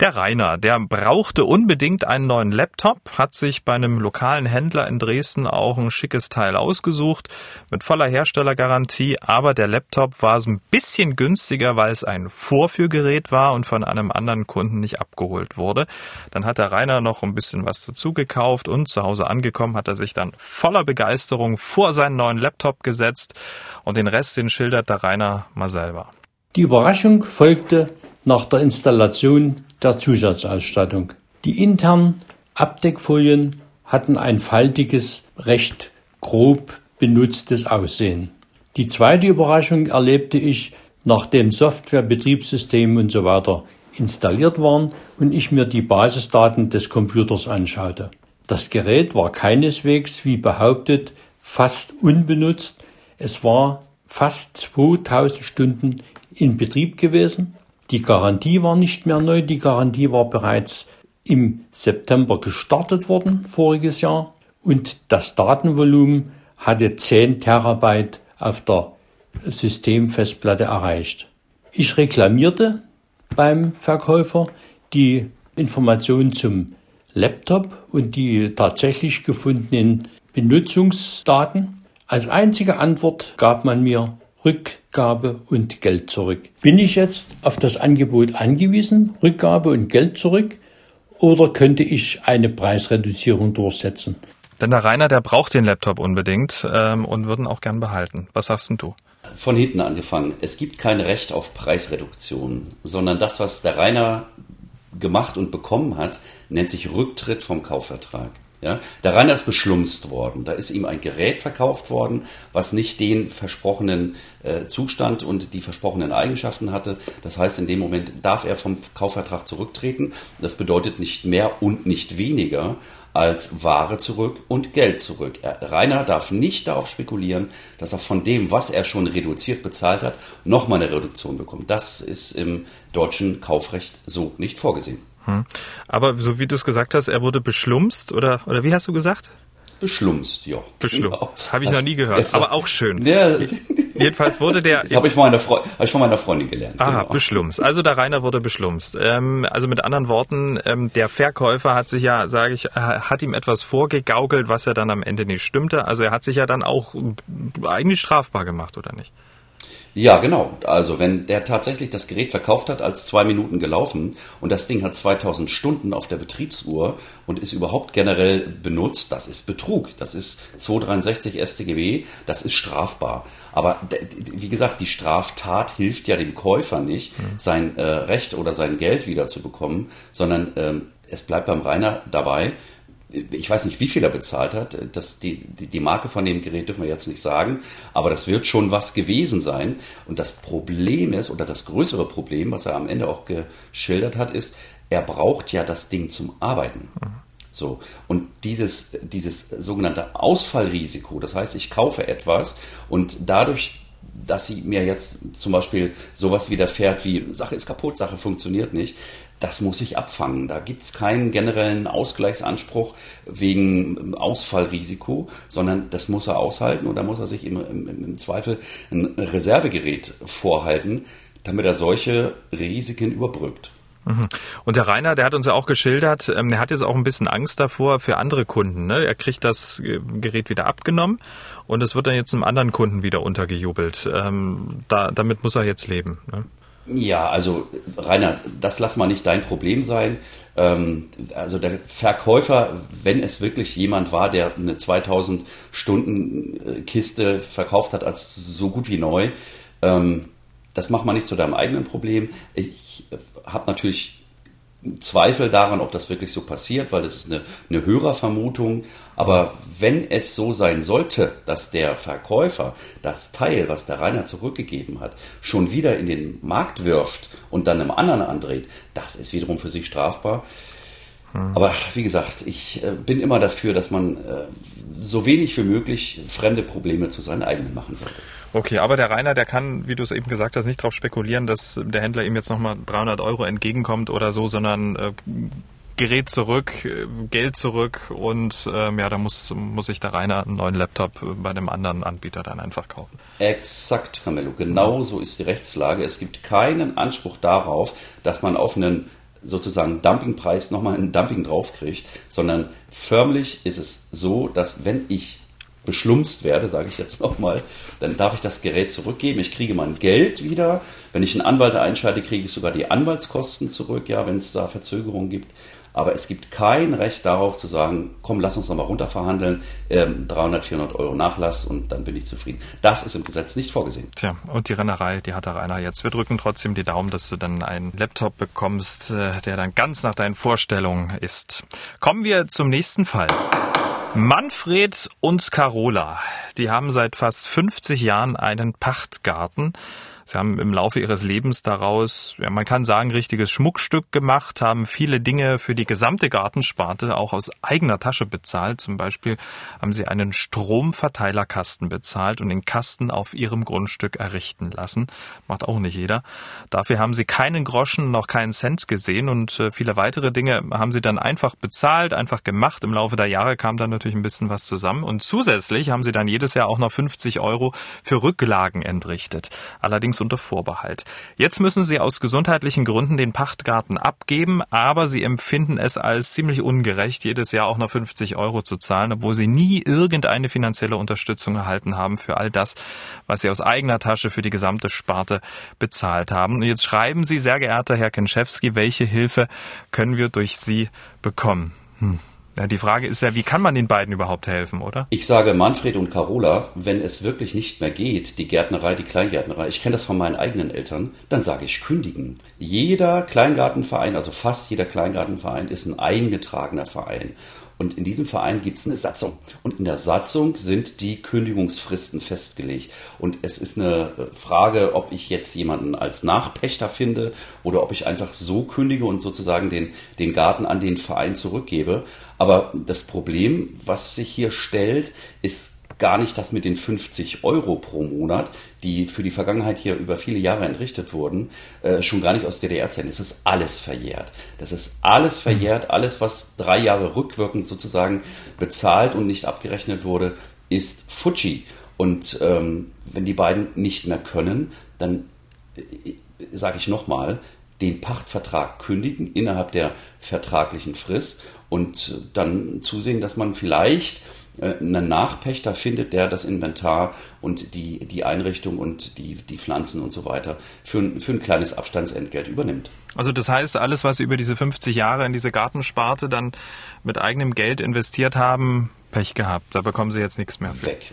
Der Rainer, der brauchte unbedingt einen neuen Laptop, hat sich bei einem lokalen Händler in Dresden auch ein schickes Teil ausgesucht, mit voller Herstellergarantie, aber der Laptop war so ein bisschen günstiger, weil es ein Vorführgerät war und von einem anderen Kunden nicht abgeholt wurde. Dann hat der Rainer noch ein bisschen was dazu gekauft und zu Hause angekommen hat er sich dann voller Begeisterung vor seinen neuen Laptop gesetzt und den Rest, den schildert der Rainer mal selber. Die Überraschung folgte nach der Installation der Zusatzausstattung. Die internen Abdeckfolien hatten ein faltiges, recht grob benutztes Aussehen. Die zweite Überraschung erlebte ich, nachdem Software, Betriebssystem und so weiter installiert waren und ich mir die Basisdaten des Computers anschaute. Das Gerät war keineswegs, wie behauptet, fast unbenutzt. Es war fast zweitausend Stunden in Betrieb gewesen. Die Garantie war nicht mehr neu. Die Garantie war bereits im September gestartet worden, voriges Jahr. Und das Datenvolumen hatte zehn Terabyte auf der Systemfestplatte erreicht. Ich reklamierte beim Verkäufer die Information zum Laptop und die tatsächlich gefundenen Benutzungsdaten. Als einzige Antwort gab man mir Rückgabe und Geld zurück. Bin ich jetzt auf das Angebot angewiesen, Rückgabe und Geld zurück, oder könnte ich eine Preisreduzierung durchsetzen? Denn der Rainer, der braucht den Laptop unbedingt ähm, und würden auch gern behalten. Was sagst denn du? Von hinten angefangen. Es gibt kein Recht auf Preisreduktion, sondern das, was der Rainer gemacht und bekommen hat, nennt sich Rücktritt vom Kaufvertrag. Ja? Der Rainer ist beschlumst worden. Da ist ihm ein Gerät verkauft worden, was nicht den versprochenen äh, Zustand und die versprochenen Eigenschaften hatte. Das heißt, in dem Moment darf er vom Kaufvertrag zurücktreten. Das bedeutet nicht mehr und nicht weniger als Ware zurück und Geld zurück. Er, Rainer darf nicht darauf spekulieren, dass er von dem, was er schon reduziert bezahlt hat, nochmal eine Reduktion bekommt. Das ist im deutschen Kaufrecht so nicht vorgesehen. Hm. Aber so wie du es gesagt hast, er wurde beschlumst oder, oder wie hast du gesagt? Beschlumst, ja. Beschlumst. Genau. Habe ich das noch nie gehört, besser. Aber auch schön. Ja. Jedenfalls wurde der... Das habe ich, Fre- hab ich von meiner Freundin gelernt. Aha, genau. Beschlumst. Also der Rainer wurde beschlumst. Ähm, also mit anderen Worten, ähm, der Verkäufer hat sich ja, sage ich, äh, hat ihm etwas vorgegaukelt, was ja dann am Ende nicht stimmte. Also er hat sich ja dann auch eigentlich strafbar gemacht, oder nicht? Ja, genau. Also wenn der tatsächlich das Gerät verkauft hat, als zwei Minuten gelaufen und das Ding hat zweitausend Stunden auf der Betriebsuhr und ist überhaupt generell benutzt, das ist Betrug. Das ist zweihundertdreiundsechzig S t G B, das ist strafbar. Aber wie gesagt, die Straftat hilft ja dem Käufer nicht, sein äh, Recht oder sein Geld wiederzubekommen, sondern ähm, es bleibt beim Rainer dabei. Ich weiß nicht, wie viel er bezahlt hat. Das, die, die, die Marke von dem Gerät dürfen wir jetzt nicht sagen, aber das wird schon was gewesen sein. Und das Problem ist, oder das größere Problem, was er am Ende auch geschildert hat, ist, er braucht ja das Ding zum Arbeiten. So. Und dieses, dieses sogenannte Ausfallrisiko, das heißt, ich kaufe etwas und dadurch, dass sie mir jetzt zum Beispiel sowas widerfährt wie Sache ist kaputt, Sache funktioniert nicht, das muss ich abfangen. Da gibt es keinen generellen Ausgleichsanspruch wegen Ausfallrisiko, sondern das muss er aushalten und da muss er sich im, im, im Zweifel ein Reservegerät vorhalten, damit er solche Risiken überbrückt. Und der Rainer, der hat uns ja auch geschildert, er hat jetzt auch ein bisschen Angst davor für andere Kunden, ne? Er kriegt das Gerät wieder abgenommen und es wird dann jetzt einem anderen Kunden wieder untergejubelt. Ähm, da, damit muss er jetzt leben, ne? Ja, also Rainer, das lass mal nicht dein Problem sein. Also der Verkäufer, wenn es wirklich jemand war, der eine zweitausend-Stunden-Kiste verkauft hat als so gut wie neu, das macht man nicht zu deinem eigenen Problem. Ich habe natürlich Zweifel daran, ob das wirklich so passiert, weil das ist eine, eine Hörervermutung. Aber wenn es so sein sollte, dass der Verkäufer das Teil, was der Rainer zurückgegeben hat, schon wieder in den Markt wirft und dann einem anderen andreht, das ist wiederum für sich strafbar. Aber wie gesagt, ich bin immer dafür, dass man so wenig wie möglich fremde Probleme zu seinen eigenen machen sollte. Okay, aber der Rainer, der kann, wie du es eben gesagt hast, nicht darauf spekulieren, dass der Händler ihm jetzt nochmal dreihundert Euro entgegenkommt oder so, sondern äh, Gerät zurück, äh, Geld zurück und äh, ja, da muss, muss sich der Rainer einen neuen Laptop bei einem anderen Anbieter dann einfach kaufen. Exakt, Camilo, genau so ist die Rechtslage. Es gibt keinen Anspruch darauf, dass man auf einen sozusagen Dumpingpreis nochmal einen Dumping draufkriegt, sondern förmlich ist es so, dass wenn ich beschlumst werde, sage ich jetzt nochmal, dann darf ich das Gerät zurückgeben, ich kriege mein Geld wieder, wenn ich einen Anwalt einschalte, kriege ich sogar die Anwaltskosten zurück, ja, wenn es da Verzögerungen gibt, aber es gibt kein Recht darauf zu sagen, komm, lass uns nochmal runterverhandeln, ähm, dreihundert, vierhundert Euro Nachlass und dann bin ich zufrieden. Das ist im Gesetz nicht vorgesehen. Tja, und die Rennerei, die hat der Rainer jetzt. Wir drücken trotzdem die Daumen, dass du dann einen Laptop bekommst, äh, der dann ganz nach deinen Vorstellungen ist. Kommen wir zum nächsten Fall. Manfred und Carola, die haben seit fast fünfzig Jahren einen Pachtgarten. Sie haben im Laufe ihres Lebens daraus, ja, man kann sagen, richtiges Schmuckstück gemacht, haben viele Dinge für die gesamte Gartensparte auch aus eigener Tasche bezahlt. Zum Beispiel haben sie einen Stromverteilerkasten bezahlt und den Kasten auf ihrem Grundstück errichten lassen. Macht auch nicht jeder. Dafür haben sie keinen Groschen, noch keinen Cent gesehen und viele weitere Dinge haben sie dann einfach bezahlt, einfach gemacht. Im Laufe der Jahre kam dann natürlich ein bisschen was zusammen und zusätzlich haben sie dann jedes Jahr auch noch fünfzig Euro für Rücklagen entrichtet. Allerdings allerdings unter Vorbehalt. Jetzt müssen sie aus gesundheitlichen Gründen den Pachtgarten abgeben, aber sie empfinden es als ziemlich ungerecht, jedes Jahr auch noch fünfzig Euro zu zahlen, obwohl sie nie irgendeine finanzielle Unterstützung erhalten haben für all das, was sie aus eigener Tasche für die gesamte Sparte bezahlt haben. Und jetzt schreiben Sie, sehr geehrter Herr Kinschewski, welche Hilfe können wir durch Sie bekommen? Hm. Ja, die Frage ist ja, wie kann man den beiden überhaupt helfen, oder? Ich sage Manfred und Carola, wenn es wirklich nicht mehr geht, die Gärtnerei, die Kleingärtnerei, ich kenne das von meinen eigenen Eltern, dann sage ich kündigen. Jeder Kleingartenverein, also fast jeder Kleingartenverein ist ein eingetragener Verein. Und in diesem Verein gibt es eine Satzung. Und in der Satzung sind die Kündigungsfristen festgelegt. Und es ist eine Frage, ob ich jetzt jemanden als Nachpächter finde oder ob ich einfach so kündige und sozusagen den, den Garten an den Verein zurückgebe. Aber das Problem, was sich hier stellt, ist gar nicht das mit den fünfzig Euro pro Monat, die für die Vergangenheit hier über viele Jahre entrichtet wurden, äh, schon gar nicht aus D D R-Zeiten. Es ist alles verjährt. Das ist alles verjährt. Alles, was drei Jahre rückwirkend sozusagen bezahlt und nicht abgerechnet wurde, ist Futschi. Und ähm, wenn die beiden nicht mehr können, dann äh, sage ich nochmal, den Pachtvertrag kündigen innerhalb der vertraglichen Frist und dann zusehen, dass man vielleicht einen Nachpächter findet, der das Inventar und die, die Einrichtung und die, die Pflanzen und so weiter für, für ein kleines Abstandsentgelt übernimmt. Also das heißt, alles, was Sie über diese fünfzig Jahre in diese Gartensparte dann mit eigenem Geld investiert haben, Pech gehabt. Da bekommen Sie jetzt nichts mehr. Weg.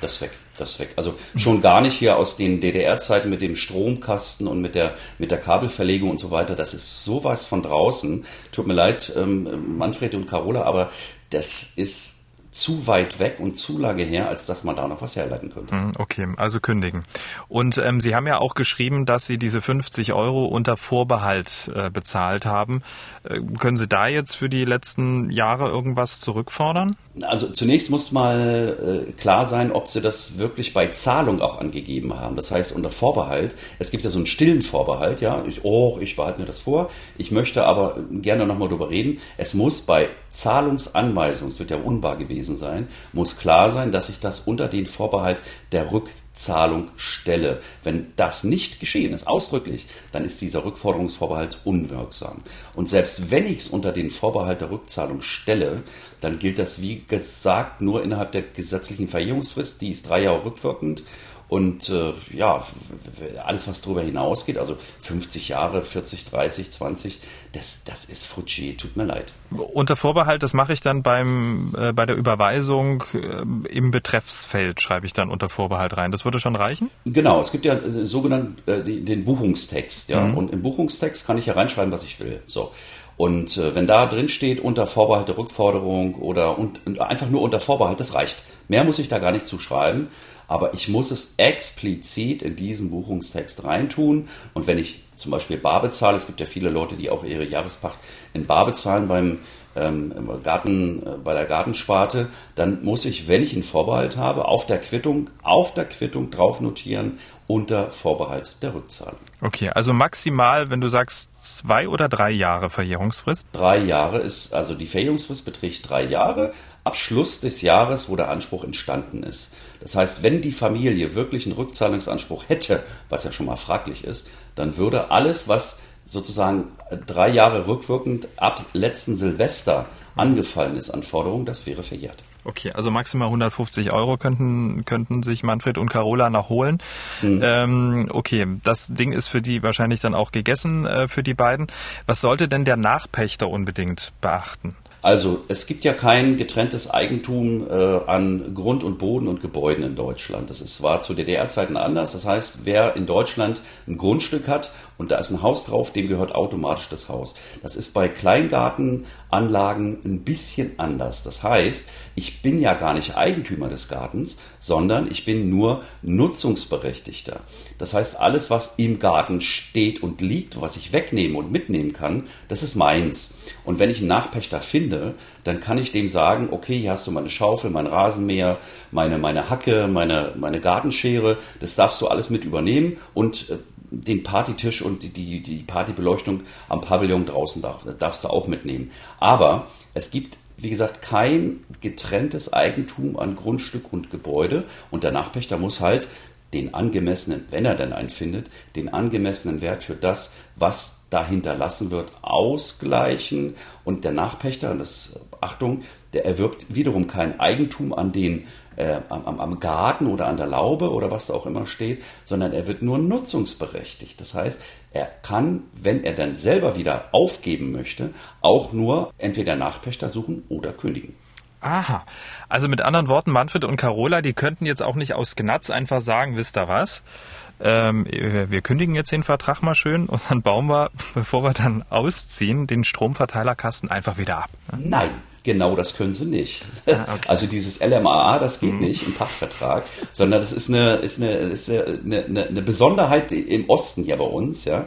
Das weg, das weg. Also schon gar nicht hier aus den D D R-Zeiten mit dem Stromkasten und mit der, mit der Kabelverlegung und so weiter. Das ist sowas von draußen. Tut mir leid, ähm, Manfred und Carola, aber das ist zu weit weg und zu lange her, als dass man da noch was herleiten könnte. Okay, also kündigen. Und ähm, Sie haben ja auch geschrieben, dass Sie diese fünfzig Euro unter Vorbehalt äh, bezahlt haben. Äh, können Sie da jetzt für die letzten Jahre irgendwas zurückfordern? Also zunächst muss mal äh, klar sein, ob Sie das wirklich bei Zahlung auch angegeben haben. Das heißt unter Vorbehalt. Es gibt ja so einen stillen Vorbehalt. Ja, ich, oh, ich behalte mir das vor. Ich möchte aber gerne nochmal drüber reden. Es muss bei Zahlungsanweisung, es wird ja unbar gewesen sein, muss klar sein, dass ich das unter den Vorbehalt der Rückzahlung stelle. Wenn das nicht geschehen ist, ausdrücklich, dann ist dieser Rückforderungsvorbehalt unwirksam. Und selbst wenn ich es unter den Vorbehalt der Rückzahlung stelle, dann gilt das, wie gesagt, nur innerhalb der gesetzlichen Verjährungsfrist, die ist drei Jahre rückwirkend. Und äh, ja, alles, was darüber hinausgeht, also fünfzig Jahre, vierzig, dreißig, zwanzig, das, das ist Fuji, tut mir leid. Unter Vorbehalt, das mache ich dann beim äh, bei der Überweisung äh, im Betreffsfeld, schreibe ich dann unter Vorbehalt rein. Das würde schon reichen? Genau, es gibt ja äh, sogenannten äh, den Buchungstext. Ja, mhm. Und im Buchungstext kann ich ja reinschreiben, was ich will. So. Und äh, wenn da drin steht, unter Vorbehalt der Rückforderung oder und, und einfach nur unter Vorbehalt, das reicht. Mehr muss ich da gar nicht zuschreiben. Aber ich muss es explizit in diesen Buchungstext reintun. Und wenn ich zum Beispiel bar bezahle, es gibt ja viele Leute, die auch ihre Jahrespacht in bar bezahlen beim ähm, Garten, äh, bei der Gartensparte, dann muss ich, wenn ich einen Vorbehalt habe, auf der Quittung, auf der Quittung drauf notieren unter Vorbehalt der Rückzahlung. Okay, also maximal, wenn du sagst, zwei oder drei Jahre Verjährungsfrist? Drei Jahre ist, also die Verjährungsfrist beträgt drei Jahre, ab Schluss des Jahres, wo der Anspruch entstanden ist. Das heißt, wenn die Familie wirklich einen Rückzahlungsanspruch hätte, was ja schon mal fraglich ist, dann würde alles, was sozusagen drei Jahre rückwirkend ab letzten Silvester angefallen ist an Forderungen, das wäre verjährt. Okay, also maximal hundertfünfzig Euro könnten könnten sich Manfred und Carola noch holen. Mhm. Ähm, okay, das Ding ist für die wahrscheinlich dann auch gegessen, äh, für die beiden. Was sollte denn der Nachpächter unbedingt beachten? Also es gibt ja kein getrenntes Eigentum äh, an Grund und Boden und Gebäuden in Deutschland. Das ist, war zu D D R-Zeiten anders. Das heißt, wer in Deutschland ein Grundstück hat und da ist ein Haus drauf, dem gehört automatisch das Haus. Das ist bei Kleingartenanlagen ein bisschen anders. Das heißt, ich bin ja gar nicht Eigentümer des Gartens, sondern ich bin nur Nutzungsberechtigter. Das heißt, alles, was im Garten steht und liegt, was ich wegnehmen und mitnehmen kann, das ist meins. Und wenn ich einen Nachpächter finde, dann kann ich dem sagen, okay, hier hast du meine Schaufel, mein Rasenmäher, meine, meine Hacke, meine, meine Gartenschere, das darfst du alles mit übernehmen und den Partytisch und die, die, die Partybeleuchtung am Pavillon draußen darf, darfst du auch mitnehmen. Aber es gibt, wie gesagt, kein getrenntes Eigentum an Grundstück und Gebäude und der Nachpächter muss halt den angemessenen, wenn er denn einen findet, den angemessenen Wert für das, was da hinterlassen wird, ausgleichen. Und der Nachpächter, und das, Achtung, der erwirbt wiederum kein Eigentum an den, äh, am, am Garten oder an der Laube oder was da auch immer steht, sondern er wird nur nutzungsberechtigt. Das heißt, er kann, wenn er dann selber wieder aufgeben möchte, auch nur entweder Nachpächter suchen oder kündigen. Aha, also mit anderen Worten, Manfred und Carola, die könnten jetzt auch nicht aus Gnatz einfach sagen, wisst ihr was, ähm, wir kündigen jetzt den Vertrag mal schön und dann bauen wir, bevor wir dann ausziehen, den Stromverteilerkasten einfach wieder ab. Nein, genau das können sie nicht. Ah, okay. Also dieses L M A A, das geht hm. nicht im Pachtvertrag, sondern das ist eine, ist eine, ist eine, eine, eine Besonderheit im Osten hier bei uns, ja,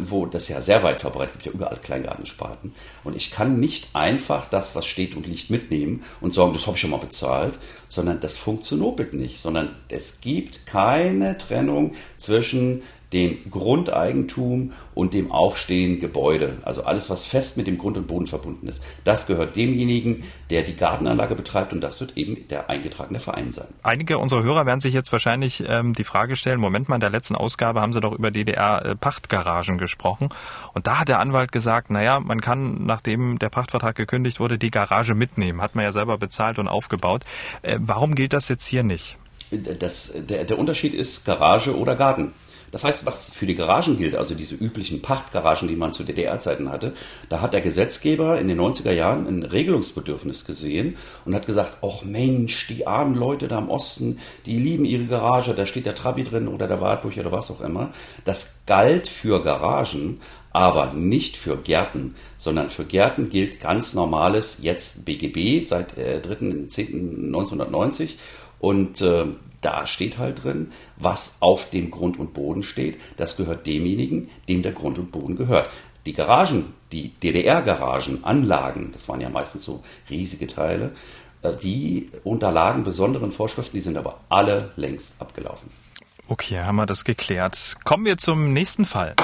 wo das ja sehr weit verbreitet gibt, ja überall Kleingartensparten. Und ich kann nicht einfach das, was steht und liegt, mitnehmen und sagen, das habe ich schon mal bezahlt, sondern das funktioniert nicht, sondern es gibt keine Trennung zwischen dem Grundeigentum und dem aufstehenden Gebäude. Also alles, was fest mit dem Grund und Boden verbunden ist, das gehört demjenigen, der die Gartenanlage betreibt, und das wird eben der eingetragene Verein sein. Einige unserer Hörer werden sich jetzt wahrscheinlich ähm, die Frage stellen, Moment mal, in der letzten Ausgabe haben Sie doch über D D R-Pachtgaragen gesprochen. Und da hat der Anwalt gesagt, naja, man kann, nachdem der Pachtvertrag gekündigt wurde, die Garage mitnehmen. Hat man ja selber bezahlt und aufgebaut. Äh, warum gilt das jetzt hier nicht? Das, der, der Unterschied ist Garage oder Garten. Das heißt, was für die Garagen gilt, also diese üblichen Pachtgaragen, die man zu D D R-Zeiten hatte, da hat der Gesetzgeber in den neunziger Jahren ein Regelungsbedürfnis gesehen und hat gesagt, ach Mensch, die armen Leute da im Osten, die lieben ihre Garage, da steht der Trabi drin oder der Wartburg oder was auch immer. Das galt für Garagen, aber nicht für Gärten, sondern für Gärten gilt ganz normales, jetzt B G B, seit äh, dritter zehnter neunzehnhundertneunzig, und äh, da steht halt drin, was auf dem Grund und Boden steht, das gehört demjenigen, dem der Grund und Boden gehört. Die Garagen, die D D R-Garagen, Anlagen, das waren ja meistens so riesige Teile, die unterlagen besonderen Vorschriften, die sind aber alle längst abgelaufen. Okay, haben wir das geklärt. Kommen wir zum nächsten Fall.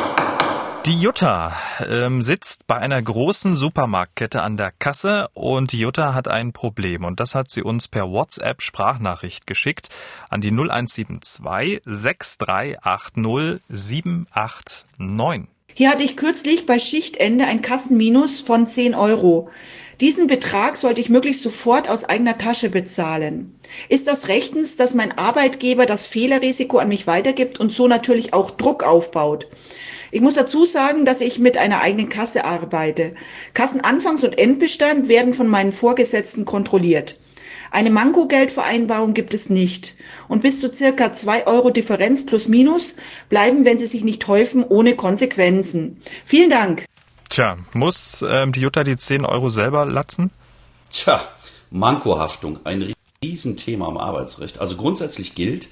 Die Jutta ähm, sitzt bei einer großen Supermarktkette an der Kasse und die Jutta hat ein Problem. Und das hat sie uns per WhatsApp-Sprachnachricht geschickt an die null eins sieben zwei sechs drei acht null sieben acht neun. Hier hatte ich kürzlich bei Schichtende ein Kassenminus von zehn Euro. Diesen Betrag sollte ich möglichst sofort aus eigener Tasche bezahlen. Ist das rechtens, dass mein Arbeitgeber das Fehlerrisiko an mich weitergibt und so natürlich auch Druck aufbaut? Ich muss dazu sagen, dass ich mit einer eigenen Kasse arbeite. Kassenanfangs- und Endbestand werden von meinen Vorgesetzten kontrolliert. Eine Manko-Geldvereinbarung gibt es nicht. Und bis zu circa zwei Euro Differenz plus minus bleiben, wenn sie sich nicht häufen, ohne Konsequenzen. Vielen Dank. Tja, muss ähm, die Jutta die zehn Euro selber latzen? Tja, Mankohaftung, ein Riesenthema im Arbeitsrecht. Also grundsätzlich gilt,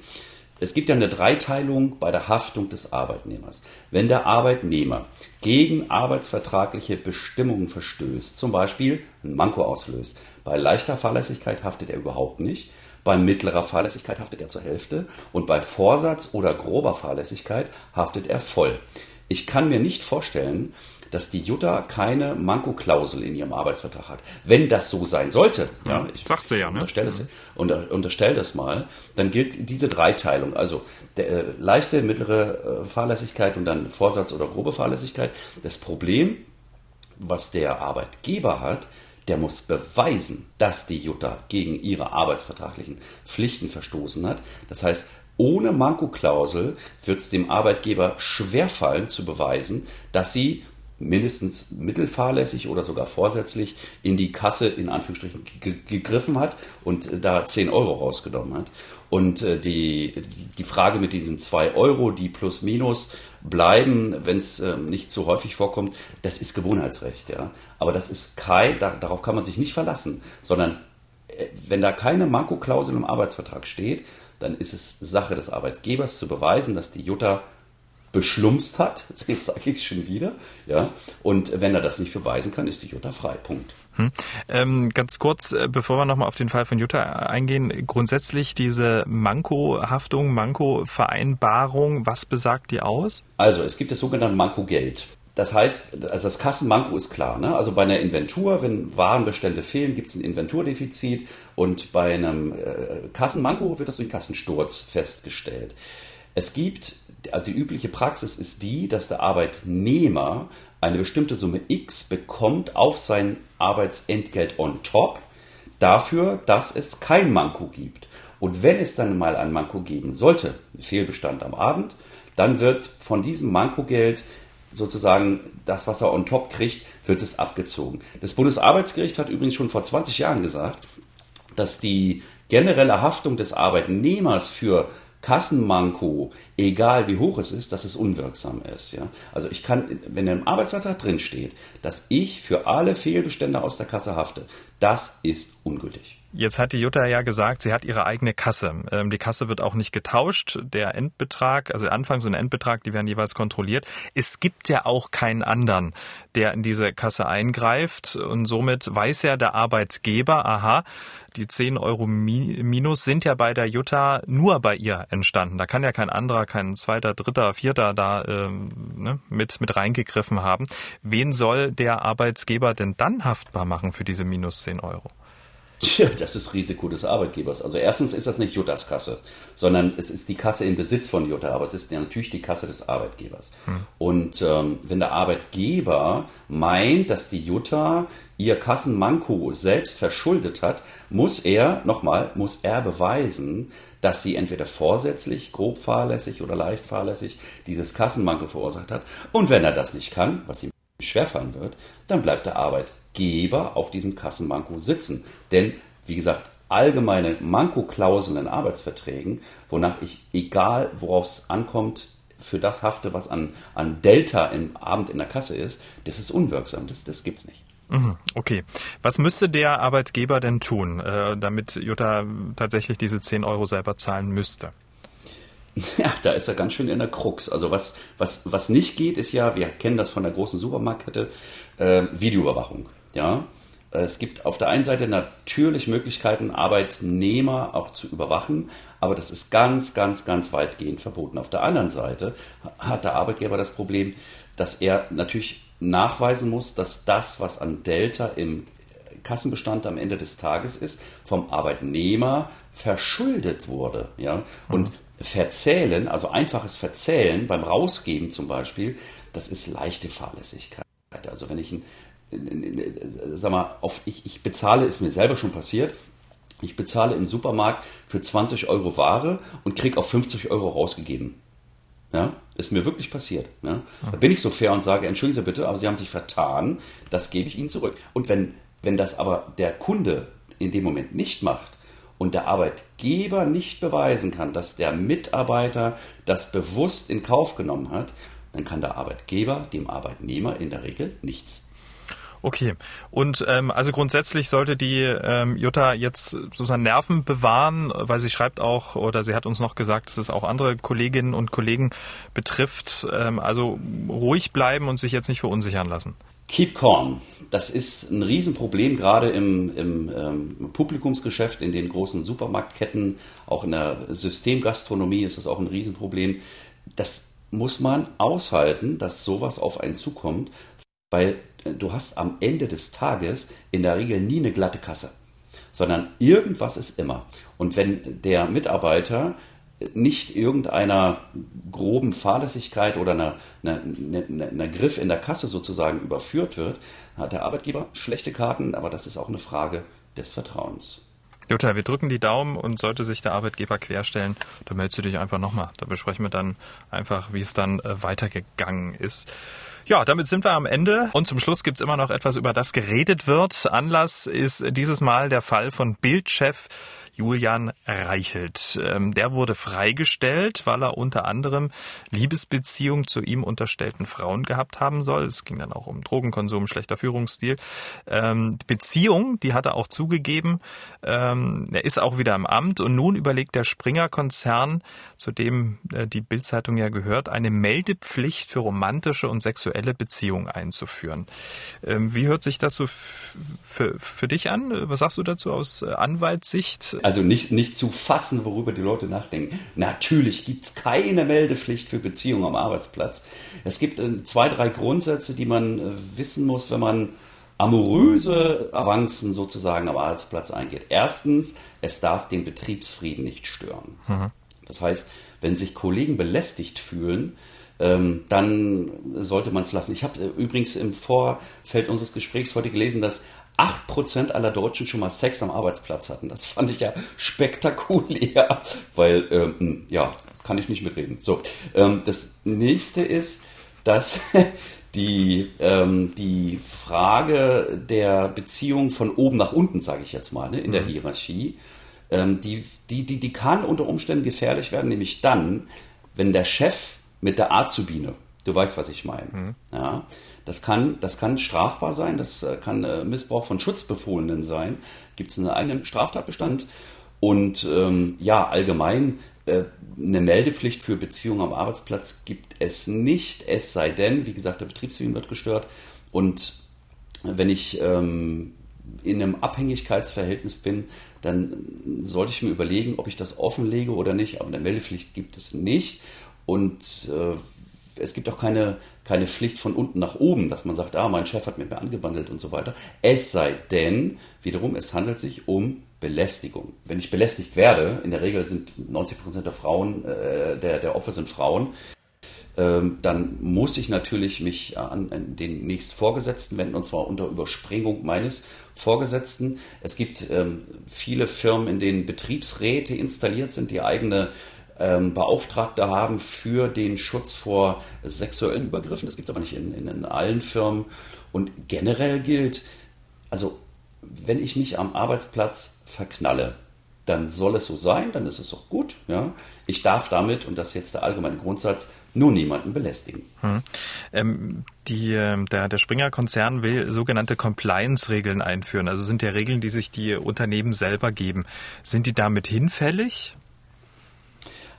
es gibt ja eine Dreiteilung bei der Haftung des Arbeitnehmers. Wenn der Arbeitnehmer gegen arbeitsvertragliche Bestimmungen verstößt, zum Beispiel ein Manko auslöst, bei leichter Fahrlässigkeit haftet er überhaupt nicht, bei mittlerer Fahrlässigkeit haftet er zur Hälfte und bei Vorsatz oder grober Fahrlässigkeit haftet er voll. Ich kann mir nicht vorstellen, dass die Jutta keine Manko-Klausel in ihrem Arbeitsvertrag hat. Wenn das so sein sollte, ja, ich dachte ja, ne? Unterstelle es, unter, unterstell das mal, dann gilt diese Dreiteilung, also der, äh, leichte, mittlere äh, Fahrlässigkeit und dann Vorsatz oder grobe Fahrlässigkeit. Das Problem, was der Arbeitgeber hat, der muss beweisen, dass die Jutta gegen ihre arbeitsvertraglichen Pflichten verstoßen hat. Das heißt, ohne Manko-Klausel wird es dem Arbeitgeber schwerfallen zu beweisen, dass sie mindestens mittelfahrlässig oder sogar vorsätzlich in die Kasse in Anführungsstrichen ge- gegriffen hat und da zehn Euro rausgenommen hat. Und die, die Frage mit diesen zwei Euro, die plus minus bleiben, wenn es nicht zu häufig vorkommt, das ist Gewohnheitsrecht. Ja. Aber das ist kein, darauf kann man sich nicht verlassen, sondern wenn da keine Manko-Klausel im Arbeitsvertrag steht, dann ist es Sache des Arbeitgebers zu beweisen, dass die Jutta beschlumpst hat, jetzt sage ich es schon wieder, ja, und wenn er das nicht beweisen kann, ist die Jutta frei, Punkt. Hm. Ähm, ganz kurz, bevor wir nochmal auf den Fall von Jutta eingehen, grundsätzlich diese Manko-Haftung, Manko-Vereinbarung, was besagt die aus? Also es gibt das sogenannte Manko-Geld. Das heißt, also das Kassenmanko ist klar, ne? Also bei einer Inventur, wenn Warenbestände fehlen, gibt es ein Inventurdefizit und bei einem äh, Kassenmanko wird das durch Kassensturz festgestellt. Es gibt, also die übliche Praxis ist die, dass der Arbeitnehmer eine bestimmte Summe X bekommt auf sein Arbeitsentgelt on top, dafür, dass es kein Manko gibt. Und wenn es dann mal ein Manko geben sollte, Fehlbestand am Abend, dann wird von diesem Mankogeld sozusagen das, was er on top kriegt, wird es abgezogen. Das Bundesarbeitsgericht hat übrigens schon vor zwanzig Jahren gesagt, dass die generelle Haftung des Arbeitnehmers für Kassenmanko, egal wie hoch es ist, dass es unwirksam ist. Ja? Also ich kann, wenn im Arbeitsvertrag drin steht, dass ich für alle Fehlbestände aus der Kasse hafte, das ist ungültig. Jetzt hat die Jutta ja gesagt, sie hat ihre eigene Kasse. Die Kasse wird auch nicht getauscht. Der Endbetrag, also Anfangs- und Endbetrag, die werden jeweils kontrolliert. Es gibt ja auch keinen anderen, der in diese Kasse eingreift. Und somit weiß ja der Arbeitgeber, aha, die zehn Euro Minus sind ja bei der Jutta nur bei ihr entstanden. Da kann ja kein anderer, kein zweiter, dritter, vierter da ähm, ne, mit, mit reingegriffen haben. Wen soll der Arbeitgeber denn dann haftbar machen für diese minus zehn Euro? Tja, das ist Risiko des Arbeitgebers. Also erstens ist das nicht Juttas Kasse, sondern es ist die Kasse im Besitz von Jutta, aber es ist ja natürlich die Kasse des Arbeitgebers. Hm. Und ähm, wenn der Arbeitgeber meint, dass die Jutta ihr Kassenmanko selbst verschuldet hat, muss er, nochmal, muss er beweisen, dass sie entweder vorsätzlich, grob fahrlässig oder leicht fahrlässig dieses Kassenmanko verursacht hat. Und wenn er das nicht kann, was ihm schwerfallen wird, dann bleibt der Arbeitgeber auf diesem Kassenmanko sitzen. Denn, wie gesagt, allgemeine Manko-Klauseln in Arbeitsverträgen, wonach ich, egal worauf es ankommt, für das hafte, was an, an Delta im Abend in der Kasse ist, das ist unwirksam, das, das gibt's nicht. Okay. Was müsste der Arbeitgeber denn tun, damit Jutta tatsächlich diese zehn Euro selber zahlen müsste? Ja, da ist er ganz schön in der Krux. Also was, was, was nicht geht, ist ja, wir kennen das von der großen Supermarktkette, äh, Videoüberwachung. Ja, es gibt auf der einen Seite natürlich Möglichkeiten, Arbeitnehmer auch zu überwachen, aber das ist ganz, ganz, ganz weitgehend verboten. Auf der anderen Seite hat der Arbeitgeber das Problem, dass er natürlich nachweisen muss, dass das, was an Delta im Kassenbestand am Ende des Tages ist, vom Arbeitnehmer verschuldet wurde. Ja, und Verzählen, also einfaches Verzählen beim Rausgeben zum Beispiel, das ist leichte Fahrlässigkeit. Also wenn ich ein Sag mal, auf, ich, ich bezahle, ist mir selber schon passiert, ich bezahle im Supermarkt für zwanzig Euro Ware und kriege auf fünfzig Euro rausgegeben. Ja, ist mir wirklich passiert. Ja? Da bin ich so fair und sage, entschuldigen Sie bitte, aber Sie haben sich vertan, das gebe ich Ihnen zurück. Und wenn, wenn das aber der Kunde in dem Moment nicht macht und der Arbeitgeber nicht beweisen kann, dass der Mitarbeiter das bewusst in Kauf genommen hat, dann kann der Arbeitgeber dem Arbeitnehmer in der Regel nichts. Okay, und ähm, also grundsätzlich sollte die ähm, Jutta jetzt sozusagen Nerven bewahren, weil sie schreibt auch, oder sie hat uns noch gesagt, dass es auch andere Kolleginnen und Kollegen betrifft. Ähm, also ruhig bleiben und sich jetzt nicht verunsichern lassen. Keep calm. Das ist ein Riesenproblem, gerade im, im ähm, Publikumsgeschäft, in den großen Supermarktketten, auch in der Systemgastronomie ist das auch ein Riesenproblem. Das muss man aushalten, dass sowas auf einen zukommt, weil du hast am Ende des Tages in der Regel nie eine glatte Kasse, sondern irgendwas ist immer. Und wenn der Mitarbeiter nicht irgendeiner groben Fahrlässigkeit oder einer, einer, einer, einer Griff in der Kasse sozusagen überführt wird, hat der Arbeitgeber schlechte Karten, aber das ist auch eine Frage des Vertrauens. Jutta, wir drücken die Daumen, und sollte sich der Arbeitgeber querstellen, dann meldest du dich einfach nochmal. Da besprechen wir dann einfach, wie es dann weitergegangen ist. Ja, damit sind wir am Ende. Und zum Schluss gibt's immer noch etwas, über das geredet wird. Anlass ist dieses Mal der Fall von Bild-Chef Julian Reichelt. Der wurde freigestellt, weil er unter anderem Liebesbeziehungen zu ihm unterstellten Frauen gehabt haben soll. Es ging dann auch um Drogenkonsum, schlechter Führungsstil. Beziehung, die hat er auch zugegeben. Er ist auch wieder im Amt. Und nun überlegt der Springer-Konzern, zu dem die Bild-Zeitung ja gehört, eine Meldepflicht für romantische und sexuelle Beziehungen einzuführen. Wie hört sich das so für, für dich an? Was sagst du dazu aus Anwaltssicht? also nicht, nicht zu fassen, worüber die Leute nachdenken. Natürlich gibt es keine Meldepflicht für Beziehungen am Arbeitsplatz. Es gibt zwei, drei Grundsätze, die man wissen muss, wenn man amoröse Avancen sozusagen am Arbeitsplatz eingeht. Erstens, es darf den Betriebsfrieden nicht stören. Mhm. Das heißt, wenn sich Kollegen belästigt fühlen, ähm, dann sollte man es lassen. Ich habe übrigens im Vorfeld unseres Gesprächs heute gelesen, dass acht Prozent aller Deutschen schon mal Sex am Arbeitsplatz hatten. Das fand ich ja spektakulär, weil, ähm, ja, kann ich nicht mitreden. So, ähm, das nächste ist, dass die, ähm, die Frage der Beziehung von oben nach unten, sage ich jetzt mal, ne, in der mhm. Hierarchie, ähm, die, die, die, die kann unter Umständen gefährlich werden, nämlich dann, wenn der Chef mit der Azubine, du weißt, was ich meine, mhm. ja, Das kann, das kann strafbar sein, das kann Missbrauch von Schutzbefohlenen sein. Gibt es einen eigenen Straftatbestand? Und ähm, ja, allgemein äh, eine Meldepflicht für Beziehungen am Arbeitsplatz gibt es nicht, es sei denn, wie gesagt, der Betriebsfrieden wird gestört. Und wenn ich ähm, in einem Abhängigkeitsverhältnis bin, dann sollte ich mir überlegen, ob ich das offenlege oder nicht. Aber eine Meldepflicht gibt es nicht. Und äh, es gibt auch keine, keine Pflicht von unten nach oben, dass man sagt, ah, mein Chef hat mit mir angebandelt und so weiter. Es sei denn, wiederum, es handelt sich um Belästigung. Wenn ich belästigt werde, in der Regel sind neunzig Prozent der Frauen, äh, der, der Opfer sind Frauen, ähm, dann muss ich natürlich mich an, an den nächsten Vorgesetzten wenden, und zwar unter Überspringung meines Vorgesetzten. Es gibt ähm, viele Firmen, in denen Betriebsräte installiert sind, die eigene Beauftragte haben für den Schutz vor sexuellen Übergriffen. Das gibt es aber nicht in, in, in allen Firmen. Und generell gilt, also wenn ich mich am Arbeitsplatz verknalle, dann soll es so sein, dann ist es auch gut. Ja? Ich darf damit, und das ist jetzt der allgemeine Grundsatz, nur niemanden belästigen. Hm. Ähm, die, der, der Springer-Konzern will sogenannte Compliance-Regeln einführen. Also sind ja Regeln, die sich die Unternehmen selber geben. Sind die damit hinfällig?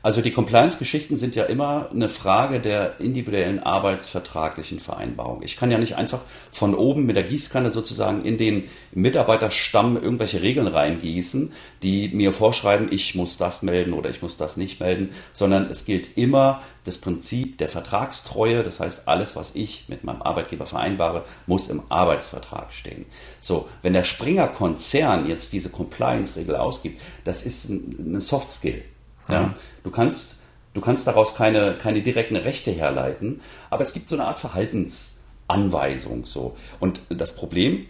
Also die Compliance-Geschichten sind ja immer eine Frage der individuellen arbeitsvertraglichen Vereinbarung. Ich kann ja nicht einfach von oben mit der Gießkanne sozusagen in den Mitarbeiterstamm irgendwelche Regeln reingießen, die mir vorschreiben, ich muss das melden oder ich muss das nicht melden, sondern es gilt immer das Prinzip der Vertragstreue. Das heißt, alles, was ich mit meinem Arbeitgeber vereinbare, muss im Arbeitsvertrag stehen. So, wenn der Springer-Konzern jetzt diese Compliance-Regel ausgibt, das ist eine Soft-Skill. Ja, du kannst, du kannst daraus keine, keine direkten Rechte herleiten, aber es gibt so eine Art Verhaltensanweisung, so. Und das Problem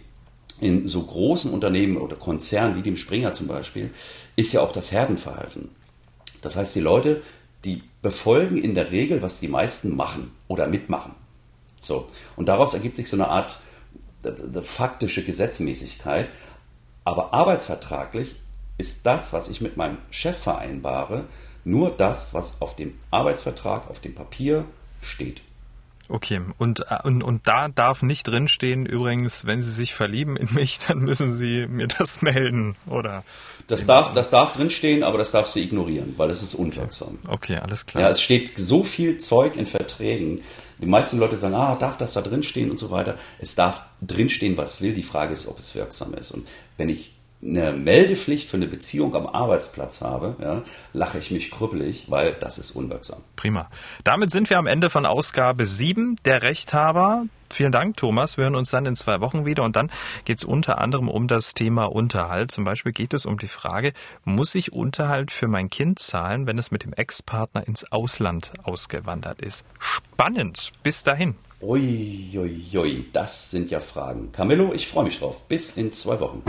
in so großen Unternehmen oder Konzernen wie dem Springer zum Beispiel ist ja auch das Herdenverhalten. Das heißt, die Leute, die befolgen in der Regel, was die meisten machen oder mitmachen. So. Und daraus ergibt sich so eine Art faktische Gesetzmäßigkeit, aber arbeitsvertraglich ist das, was ich mit meinem Chef vereinbare, nur das, was auf dem Arbeitsvertrag, auf dem Papier steht. Okay, und, und, und da darf nicht drinstehen, übrigens, wenn Sie sich verlieben in mich, dann müssen Sie mir das melden, oder? Das darf, das darf drinstehen, aber das darfst du ignorieren, weil das ist unwirksam. Okay, alles klar. Ja, es steht so viel Zeug in Verträgen. Die meisten Leute sagen, ah, darf das da drinstehen und so weiter. Es darf drinstehen, was will. Die Frage ist, ob es wirksam ist. Und wenn ich eine Meldepflicht für eine Beziehung am Arbeitsplatz habe, ja, lache ich mich krüppelig, weil das ist unwirksam. Prima. Damit sind wir am Ende von Ausgabe sieben, der Rechthaber. Vielen Dank, Thomas. Wir hören uns dann in zwei Wochen wieder. Und dann geht es unter anderem um das Thema Unterhalt. Zum Beispiel geht es um die Frage, muss ich Unterhalt für mein Kind zahlen, wenn es mit dem Ex-Partner ins Ausland ausgewandert ist? Spannend. Bis dahin. Ui, ui, ui. Das sind ja Fragen. Camilo, ich freue mich drauf. Bis in zwei Wochen.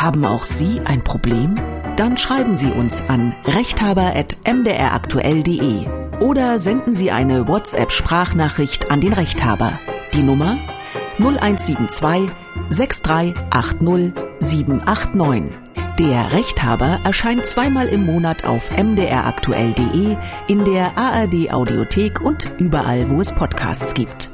Haben auch Sie ein Problem? Dann schreiben Sie uns an rechthaber at m d r aktuell punkt d e oder senden Sie eine WhatsApp-Sprachnachricht an den Rechthaber. Die Nummer null eins sieben zwei sechs drei acht null sieben acht neun. Der Rechthaber erscheint zweimal im Monat auf m d r aktuell punkt d e, in der A R D Audiothek und überall, wo es Podcasts gibt.